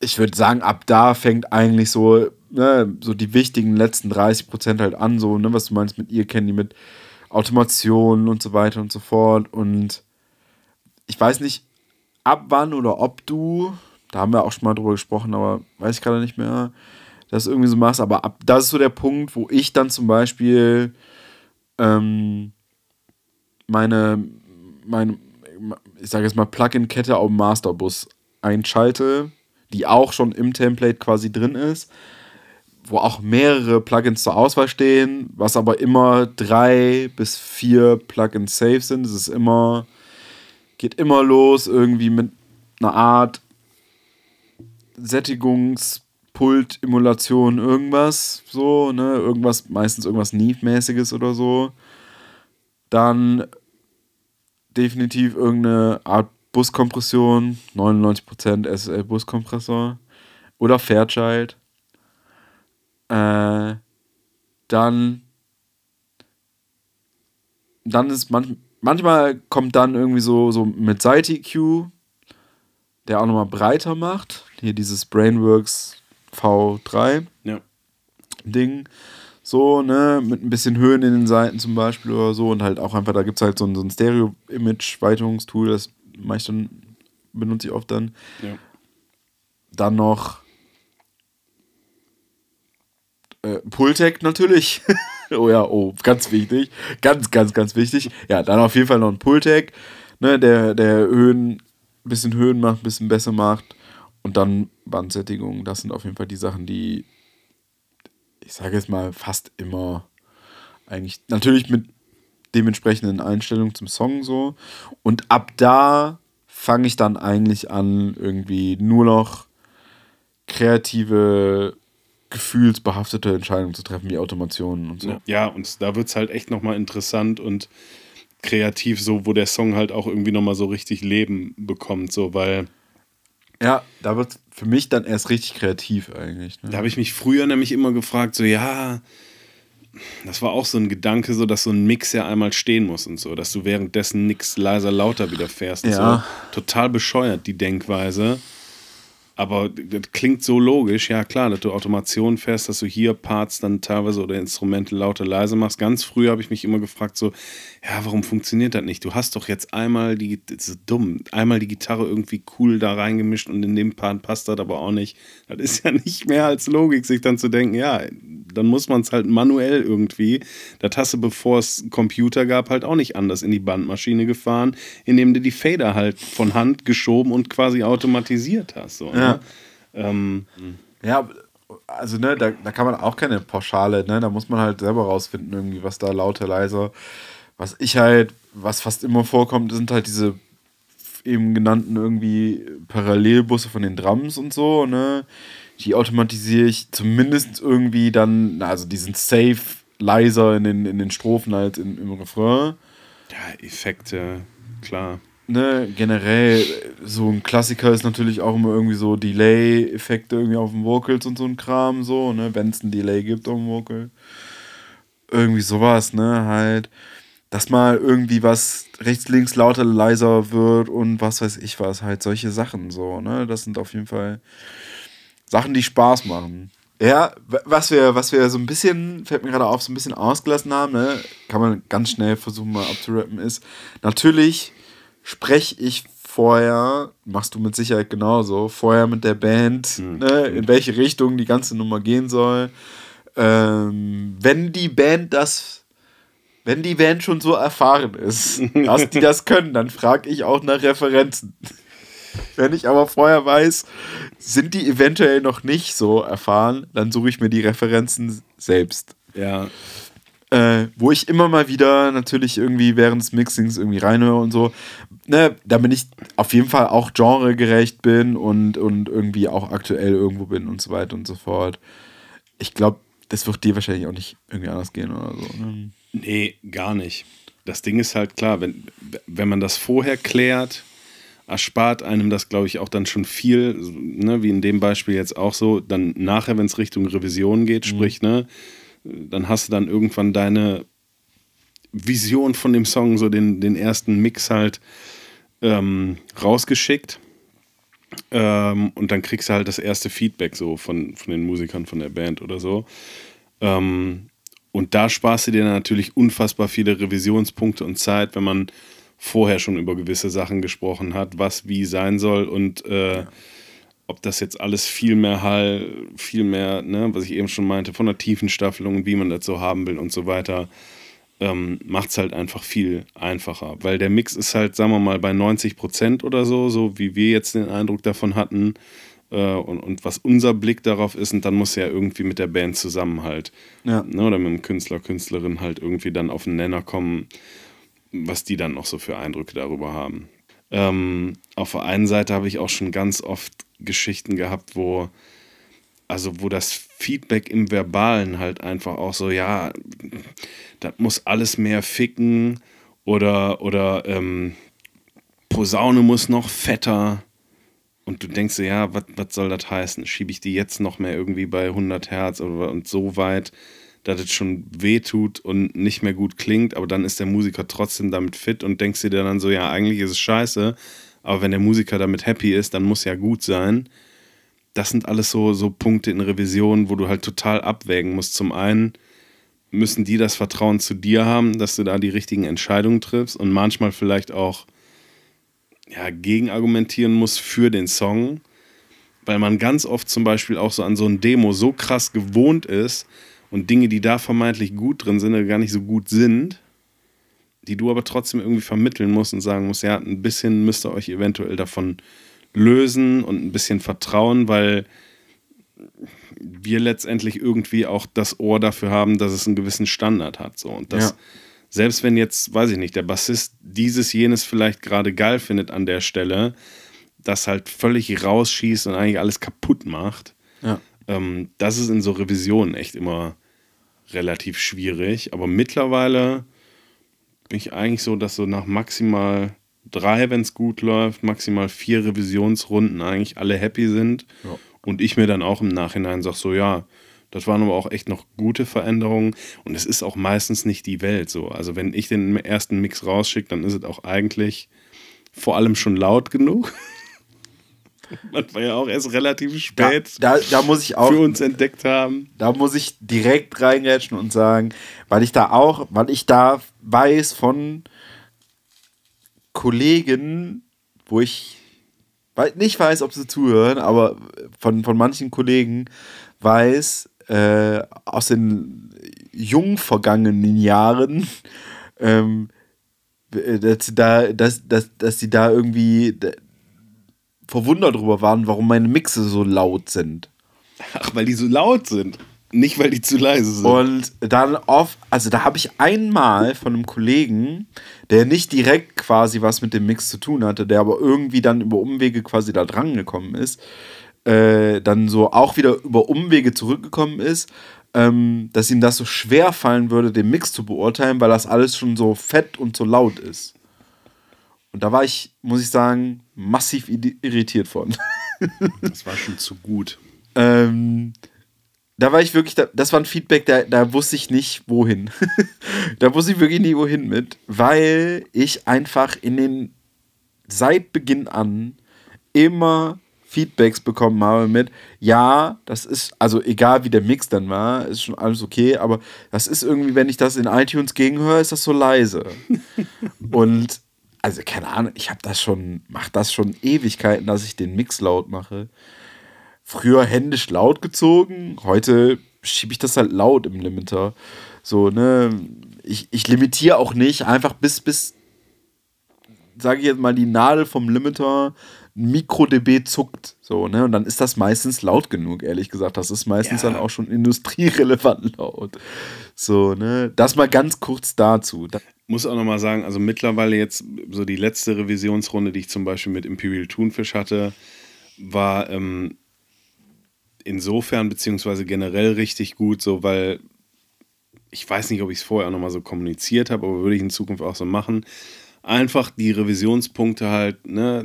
ich würde sagen, ab da fängt eigentlich so, ne, so die wichtigen letzten 30% halt an, so, ne, was du meinst mit ihr, Candy, mit Automation und so weiter und so fort. Und ich weiß nicht, ab wann oder ob du, da haben wir auch schon mal drüber gesprochen, aber weiß ich gerade nicht mehr, dass du irgendwie so machst. Aber ab, das ist so der Punkt, wo ich dann zum Beispiel meine ich sage jetzt mal Plugin-Kette auf dem Masterbus einschalte, die auch schon im Template quasi drin ist, wo auch mehrere Plugins zur Auswahl stehen, was aber immer 3 bis 4 Plugins safe sind. Es ist immer, geht immer los irgendwie mit einer Art Sättigungspult, Emulation, irgendwas so, ne, irgendwas, meistens irgendwas Neve-mäßiges oder so. Dann definitiv irgendeine Art Buskompression, 99% SSL-Buskompressor oder Fairchild. Dann ist manchmal kommt dann irgendwie so mit Side-EQ, der auch nochmal breiter macht. Hier dieses Brainworks V3 Ding. So, ne, mit ein bisschen Höhen in den Seiten zum Beispiel oder so. Und halt auch einfach, da gibt es halt so ein Stereo-Image-Weiterungstool, das mache ich dann, benutze ich oft dann. Ja. Dann noch Pultec natürlich. Oh ja, oh, ganz wichtig. Ganz, ganz, ganz wichtig. Ja, dann auf jeden Fall noch ein Pultec, ne, der Höhen, ein bisschen Höhen macht, ein bisschen besser macht. Und dann Bandsättigung, das sind auf jeden Fall die Sachen, die, ich sage jetzt mal, fast immer eigentlich, natürlich mit dementsprechenden Einstellungen zum Song so. Und ab da fange ich dann eigentlich an, irgendwie nur noch kreative, gefühlsbehaftete Entscheidungen zu treffen, wie Automationen und so. Ja, und da wird es halt echt nochmal interessant und kreativ so, wo der Song halt auch irgendwie nochmal so richtig Leben bekommt, so, weil ja, da wird für mich dann erst richtig kreativ eigentlich. Ne? Da habe ich mich früher nämlich immer gefragt, so ja, das war auch so ein Gedanke, so dass so ein Mix ja einmal stehen muss und so, dass du währenddessen nichts leiser, lauter wieder fährst. Ja. So. Total bescheuert, die Denkweise. Aber das klingt so logisch, ja klar, dass du Automation fährst, dass du hier Parts dann teilweise oder Instrumente lauter, leise machst. Ganz früh habe ich mich immer gefragt, so ja, warum funktioniert das nicht? Du hast doch jetzt einmal die Gitarre irgendwie cool da reingemischt und in dem Part passt das aber auch nicht. Das ist ja nicht mehr als Logik, sich dann zu denken, ja, dann muss man es halt manuell irgendwie. Das hast du, bevor es Computer gab, halt auch nicht anders in die Bandmaschine gefahren, indem du die Fader halt von Hand geschoben und quasi automatisiert hast. So, ja. Ne? Ja, also ne, da kann man auch keine Pauschale, ne? Da muss man halt selber rausfinden, irgendwie, was da lauter, leiser. Was fast immer vorkommt, sind halt diese eben genannten irgendwie Parallelbusse von den Drums und so, ne? Die automatisiere ich zumindest irgendwie dann, also die sind safe leiser in den Strophen als im Refrain. Ja, Effekte, klar. Ne, generell, so ein Klassiker ist natürlich auch immer irgendwie so Delay-Effekte irgendwie auf den Vocals und so ein Kram, so, ne, wenn es ein Delay gibt auf dem Vocal. Irgendwie sowas, ne, halt, dass mal irgendwie was rechts, links lauter, leiser wird und was weiß ich was, halt solche Sachen, so, ne, das sind auf jeden Fall Sachen, die Spaß machen. Ja, was wir so ein bisschen, fällt mir gerade auf, so ein bisschen ausgelassen haben, ne, kann man ganz schnell versuchen mal abzurappen, ist natürlich... Spreche ich vorher, machst du mit Sicherheit genauso, vorher mit der Band, ne, in welche Richtung die ganze Nummer gehen soll. Wenn die Band schon so erfahren ist, dass die das können, dann frage ich auch nach Referenzen. Wenn ich aber vorher weiß, sind die eventuell noch nicht so erfahren, dann suche ich mir die Referenzen selbst. Ja. Wo ich immer mal wieder natürlich irgendwie während des Mixings irgendwie reinhöre und so, ne, damit ich auf jeden Fall auch genregerecht bin und irgendwie auch aktuell irgendwo bin und so weiter und so fort. Ich glaube, das wird dir wahrscheinlich auch nicht irgendwie anders gehen oder so. Ne? Nee, gar nicht. Das Ding ist halt klar, wenn man das vorher klärt, erspart einem das, glaube ich, auch dann schon viel, ne, wie in dem Beispiel jetzt auch so, dann nachher, wenn es Richtung Revision geht, sprich, ne, dann hast du dann irgendwann deine Vision von dem Song, so den ersten Mix halt rausgeschickt und dann kriegst du halt das erste Feedback so von den Musikern, von der Band oder so. Und da sparst du dir natürlich unfassbar viele Revisionspunkte und Zeit, wenn man vorher schon über gewisse Sachen gesprochen hat, was wie sein soll und ob das jetzt alles viel mehr Hall, viel mehr, ne, was ich eben schon meinte, von der Tiefenstaffelung und wie man das so haben will und so weiter, macht es halt einfach viel einfacher. Weil der Mix ist halt, sagen wir mal, bei 90% oder so wie wir jetzt den Eindruck davon hatten und was unser Blick darauf ist. Und dann muss ja irgendwie mit der Band zusammen halt, ja, ne, oder mit dem Künstler, Künstlerin halt irgendwie dann auf den Nenner kommen, was die dann noch so für Eindrücke darüber haben. Auf der einen Seite habe ich auch schon ganz oft Geschichten gehabt, wo das Feedback im Verbalen halt einfach auch so, ja, das muss alles mehr ficken oder Posaune muss noch fetter und du denkst dir, ja, was soll das heißen? Schiebe ich die jetzt noch mehr irgendwie bei 100 Hertz und so weit, dass es schon wehtut und nicht mehr gut klingt, aber dann ist der Musiker trotzdem damit fit und denkst dir dann so, ja, eigentlich ist es scheiße, aber wenn der Musiker damit happy ist, dann muss ja gut sein. Das sind alles so Punkte in Revision, wo du halt total abwägen musst. Zum einen müssen die das Vertrauen zu dir haben, dass du da die richtigen Entscheidungen triffst und manchmal vielleicht auch, ja, gegenargumentieren musst für den Song, weil man ganz oft zum Beispiel auch so an so ein Demo so krass gewohnt ist, und Dinge, die da vermeintlich gut drin sind, gar nicht so gut sind, die du aber trotzdem irgendwie vermitteln musst und sagen musst, ja, ein bisschen müsst ihr euch eventuell davon lösen und ein bisschen vertrauen, weil wir letztendlich irgendwie auch das Ohr dafür haben, dass es einen gewissen Standard hat. So. Und das, ja, selbst wenn jetzt, weiß ich nicht, der Bassist jenes vielleicht gerade geil findet an der Stelle, das halt völlig rausschießt und eigentlich alles kaputt macht, ja, das ist in so Revisionen echt immer relativ schwierig, aber mittlerweile bin ich eigentlich so, dass so nach maximal 3, wenn es gut läuft, maximal 4 Revisionsrunden eigentlich alle happy sind, ja, und ich mir dann auch im Nachhinein sage so, ja, das waren aber auch echt noch gute Veränderungen und es ist auch meistens nicht die Welt so. Also wenn ich den ersten Mix rausschicke, dann ist es auch eigentlich vor allem schon laut genug Man war ja auch erst relativ spät da muss ich auch, für uns entdeckt haben. Da muss ich direkt reingrätschen und sagen, weil ich da weiß von Kollegen, wo ich nicht weiß, ob sie zuhören, aber von manchen Kollegen weiß, aus den jung vergangenen Jahren, dass sie da irgendwie verwundert drüber waren, warum meine Mixe so laut sind. Ach, weil die so laut sind. Nicht, weil die zu leise sind. Und dann da habe ich einmal von einem Kollegen, der nicht direkt quasi was mit dem Mix zu tun hatte, der aber irgendwie dann über Umwege quasi da dran gekommen ist, dann so auch wieder über Umwege zurückgekommen ist, dass ihm das so schwer fallen würde, den Mix zu beurteilen, weil das alles schon so fett und so laut ist. Und da war ich, muss ich sagen, massiv irritiert von. Das war schon zu gut. Da war ich wirklich, das war ein Feedback, da wusste ich nicht, wohin. Da wusste ich wirklich nicht, wohin mit, weil ich einfach seit Beginn an immer Feedbacks bekommen habe mit, ja, das ist, also egal wie der Mix dann war, ist schon alles okay, aber das ist irgendwie, wenn ich das in iTunes gegenhöre, ist das so leise. Und, also keine Ahnung, ich mache das schon Ewigkeiten, dass ich den Mix laut mache. Früher händisch laut gezogen, heute schiebe ich das halt laut im Limiter. So, ne, ich limitiere auch nicht, einfach bis sage ich jetzt mal, die Nadel vom Limiter Mikro-dB zuckt. So, ne, und dann ist das meistens laut genug, ehrlich gesagt. Das ist meistens dann auch schon industrierelevant laut. So, ne, das mal ganz kurz dazu. Muss auch nochmal sagen, also mittlerweile jetzt so die letzte Revisionsrunde, die ich zum Beispiel mit Imperial Tunfisch hatte, war, insofern, beziehungsweise generell richtig gut, so, weil ich weiß nicht, ob ich es vorher auch nochmal so kommuniziert habe, aber würde ich in Zukunft auch so machen. Einfach die Revisionspunkte halt, ne,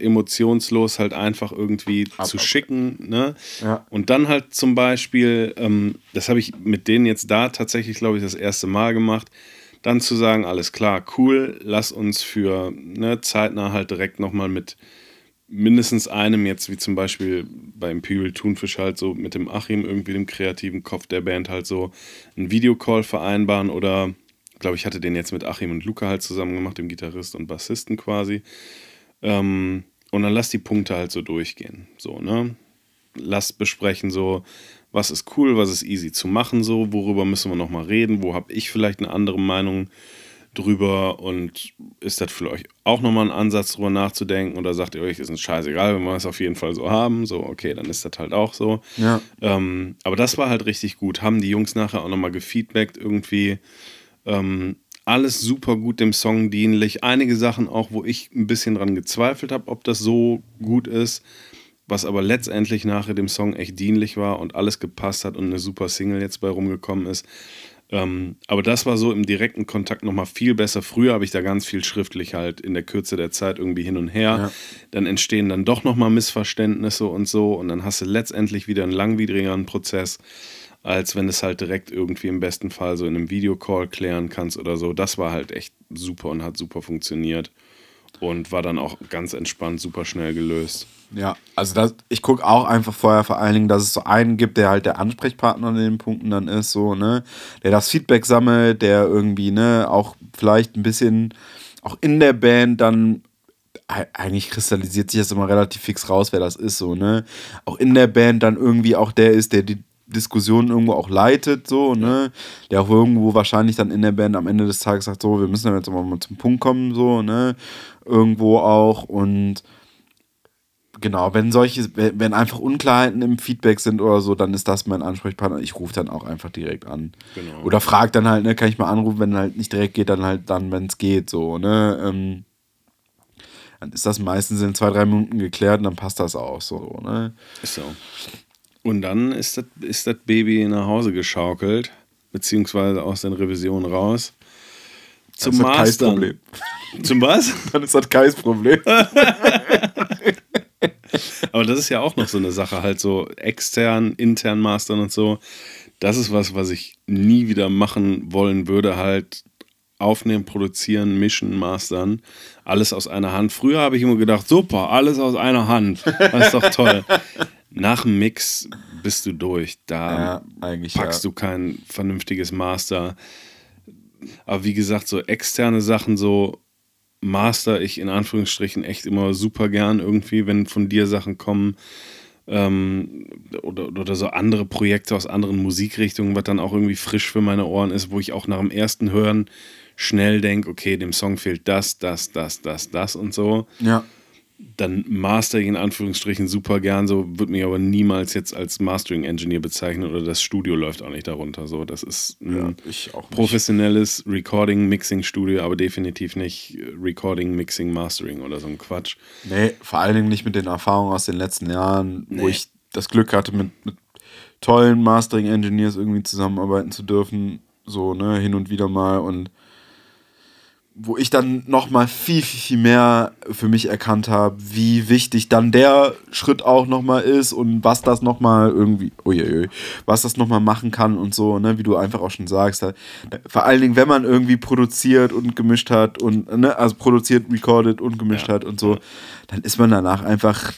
emotionslos halt einfach irgendwie zu schicken, ne? Ja. Und dann halt zum Beispiel, das habe ich mit denen jetzt da tatsächlich, glaube ich, das erste Mal gemacht, dann zu sagen, alles klar, cool, lass uns für zeitnah halt direkt nochmal mit mindestens einem jetzt, wie zum Beispiel bei Imperial Tunfisch halt so mit dem Achim, irgendwie dem kreativen Kopf der Band, halt so einen Videocall vereinbaren oder, glaube ich, hatte den jetzt mit Achim und Luca halt zusammen gemacht, dem Gitarrist und Bassisten quasi. Und dann lass die Punkte halt so durchgehen. So, ne? Lass besprechen so, was ist cool, was ist easy zu machen so, worüber müssen wir nochmal reden, wo habe ich vielleicht eine andere Meinung drüber und ist das für euch auch nochmal ein Ansatz, drüber nachzudenken oder sagt ihr euch, ist uns scheißegal, wenn wir es auf jeden Fall so haben, so okay, dann ist das halt auch so. Ja. Aber das war halt richtig gut, haben die Jungs nachher auch nochmal gefeedbackt irgendwie, alles super gut dem Song dienlich, einige Sachen auch, wo ich ein bisschen dran gezweifelt habe, ob das so gut ist, was aber letztendlich nachher dem Song echt dienlich war und alles gepasst hat und eine super Single jetzt bei rumgekommen ist. Aber das war so im direkten Kontakt nochmal viel besser. Früher habe ich da ganz viel schriftlich halt in der Kürze der Zeit irgendwie hin und her. Ja. Dann entstehen dann doch nochmal Missverständnisse und so. Und dann hast du letztendlich wieder einen langwierigeren Prozess, als wenn du es halt direkt irgendwie im besten Fall so in einem Videocall klären kannst oder so. Das war halt echt super und hat super funktioniert. Und war dann auch ganz entspannt, super schnell gelöst. Ja, also ich gucke auch einfach vorher vor allen Dingen, dass es so einen gibt, der halt der Ansprechpartner in den Punkten dann ist, so, ne, der das Feedback sammelt, der irgendwie, ne, auch vielleicht ein bisschen auch in der Band dann, eigentlich kristallisiert sich das immer relativ fix raus, wer das ist, so, ne, auch in der Band dann irgendwie auch der ist, der die Diskussion irgendwo auch leitet, so, ne, der auch irgendwo wahrscheinlich dann in der Band am Ende des Tages sagt, so, wir müssen dann jetzt mal zum Punkt kommen, so, ne, irgendwo auch und genau, wenn einfach Unklarheiten im Feedback sind oder so, dann ist das mein Ansprechpartner. Ich rufe dann auch einfach direkt an. Genau. Oder frag dann halt, ne, kann ich mal anrufen, wenn halt nicht direkt geht, dann, wenn es geht, so, ne, dann ist das meistens in 2-3 Minuten geklärt und dann passt das auch, so, ne. Ist so. Und dann ist das Baby nach Hause geschaukelt, beziehungsweise aus den Revisionen raus. Zum Mastern. Das ist das Kais-Problem. Zum was? Dann ist das Kais-Problem. Aber das ist ja auch noch so eine Sache, halt so extern, intern mastern und so. Das ist was ich nie wieder machen wollen würde, halt Aufnehmen, Produzieren, Mischen, Mastern, alles aus einer Hand. Früher habe ich immer gedacht, super, alles aus einer Hand, das ist doch toll. Nach dem Mix bist du durch, da packst du kein vernünftiges Master. Aber wie gesagt, so externe Sachen, so master ich in Anführungsstrichen echt immer super gern irgendwie, wenn von dir Sachen kommen, oder so andere Projekte aus anderen Musikrichtungen, was dann auch irgendwie frisch für meine Ohren ist, wo ich auch nach dem ersten Hören schnell denke, okay, dem Song fehlt das und so. Ja. Dann master ich in Anführungsstrichen super gern, so, würde mich aber niemals jetzt als Mastering Engineer bezeichnen, oder das Studio läuft auch nicht darunter. So, das ist ein professionelles Recording-Mixing-Studio, aber definitiv nicht Recording, Mixing, Mastering oder so ein Quatsch. Nee, vor allen Dingen nicht mit den Erfahrungen aus den letzten Jahren, wo ich das Glück hatte, mit tollen Mastering Engineers irgendwie zusammenarbeiten zu dürfen, so, ne, hin und wieder mal, und wo ich dann nochmal viel mehr für mich erkannt habe, wie wichtig dann der Schritt auch nochmal ist und was das nochmal irgendwie, was das nochmal machen kann und so, ne, wie du einfach auch schon sagst. Halt, vor allen Dingen, wenn man irgendwie produziert und gemischt hat und, ne, also produziert, recorded und gemischt hat und so, dann ist man danach einfach,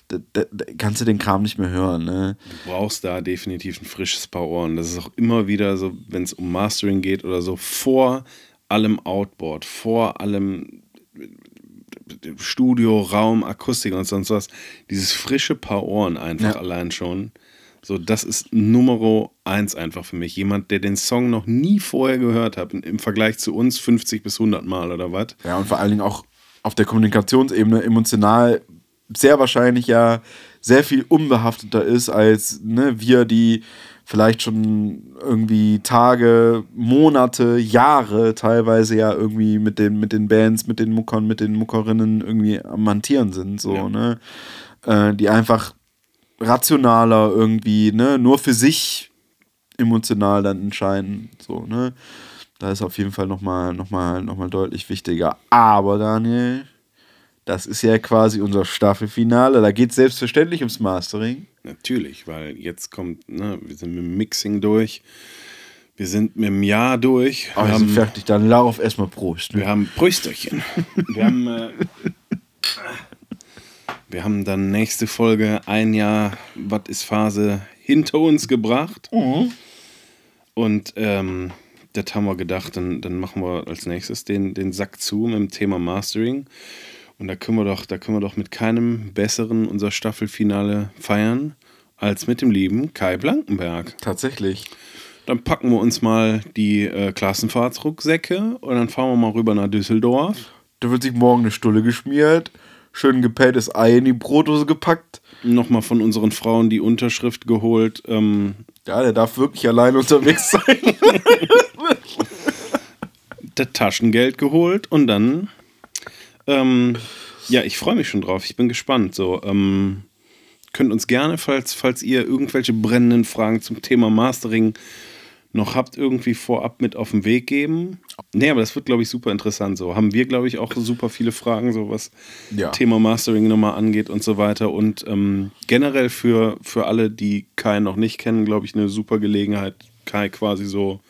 kannst du den Kram nicht mehr hören, ne. Du brauchst da definitiv ein frisches Paar Ohren. Das ist auch immer wieder so, wenn es um Mastering geht oder so, vor allem Outboard, vor allem Studio, Raum, Akustik und sonst was, dieses frische Paar Ohren einfach allein schon, so, das ist Nummer 1 einfach für mich. Jemand, der den Song noch nie vorher gehört hat, im Vergleich zu uns 50 bis 100 Mal oder was. Ja, und vor allen Dingen auch auf der Kommunikationsebene emotional sehr wahrscheinlich sehr viel unbehafteter ist als, ne, wir, die vielleicht schon irgendwie Tage, Monate, Jahre teilweise irgendwie mit den Bands, mit den Muckern, mit den Muckerinnen irgendwie am Hantieren sind, so, ne? Die einfach rationaler irgendwie, ne, nur für sich emotional dann entscheiden, so, ne? Da ist auf jeden Fall nochmal deutlich wichtiger. Aber Daniel, das ist ja quasi unser Staffelfinale, da geht es selbstverständlich ums Mastering. Natürlich, weil jetzt kommt, ne, wir sind mit dem Mixing durch, wir sind mit dem Jahr durch. Wir sind fertig, dann lauf erstmal Prost. Ne? Wir haben Prösterchen. Wir haben dann nächste Folge ein Jahr Watt is Phase hinter uns gebracht. Mhm. Und das haben wir gedacht, dann machen wir als nächstes den Sack zu mit dem Thema Mastering. Und da können wir doch mit keinem besseren unser Staffelfinale feiern, als mit dem lieben Kai Blankenberg. Tatsächlich. Dann packen wir uns mal die Klassenfahrtsrucksäcke und dann fahren wir mal rüber nach Düsseldorf. Da wird sich morgen eine Stulle geschmiert, schön gepelltes Ei in die Brotdose gepackt. Nochmal von unseren Frauen die Unterschrift geholt. Ja, der darf wirklich allein unterwegs sein. Das Taschengeld geholt und dann... ja, ich freue mich schon drauf. Ich bin gespannt. So, könnt uns gerne, falls ihr irgendwelche brennenden Fragen zum Thema Mastering noch habt, irgendwie vorab mit auf den Weg geben. Nee, aber das wird, glaube ich, super interessant. So haben wir, glaube ich, auch super viele Fragen, so was Thema Mastering nochmal angeht und so weiter. Und generell für alle, die Kai noch nicht kennen, glaube ich, eine super Gelegenheit, Kai quasi so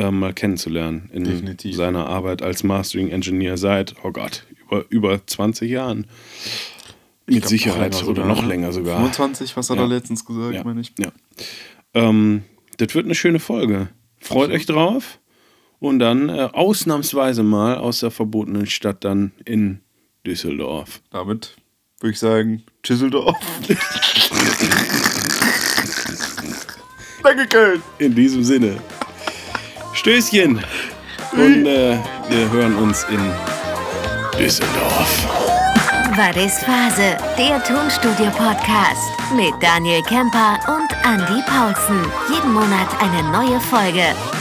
mal kennenzulernen in seiner Arbeit als Mastering Engineer seit, oh Gott, über 20 Jahren. Mit Sicherheit oder noch länger sogar. 25, was hat er letztens gesagt, meine ich. Ja. Das wird eine schöne Folge. Freut euch drauf. Und dann ausnahmsweise mal aus der verbotenen Stadt dann in Düsseldorf. Damit würde ich sagen, Düsseldorf. Danke, Köln. In diesem Sinne. Stößchen. Und wir hören uns in Düsseldorf. Watt is Phase, der Tonstudio-Podcast mit Daniel Kemper und Andy Paulsen. Jeden Monat eine neue Folge.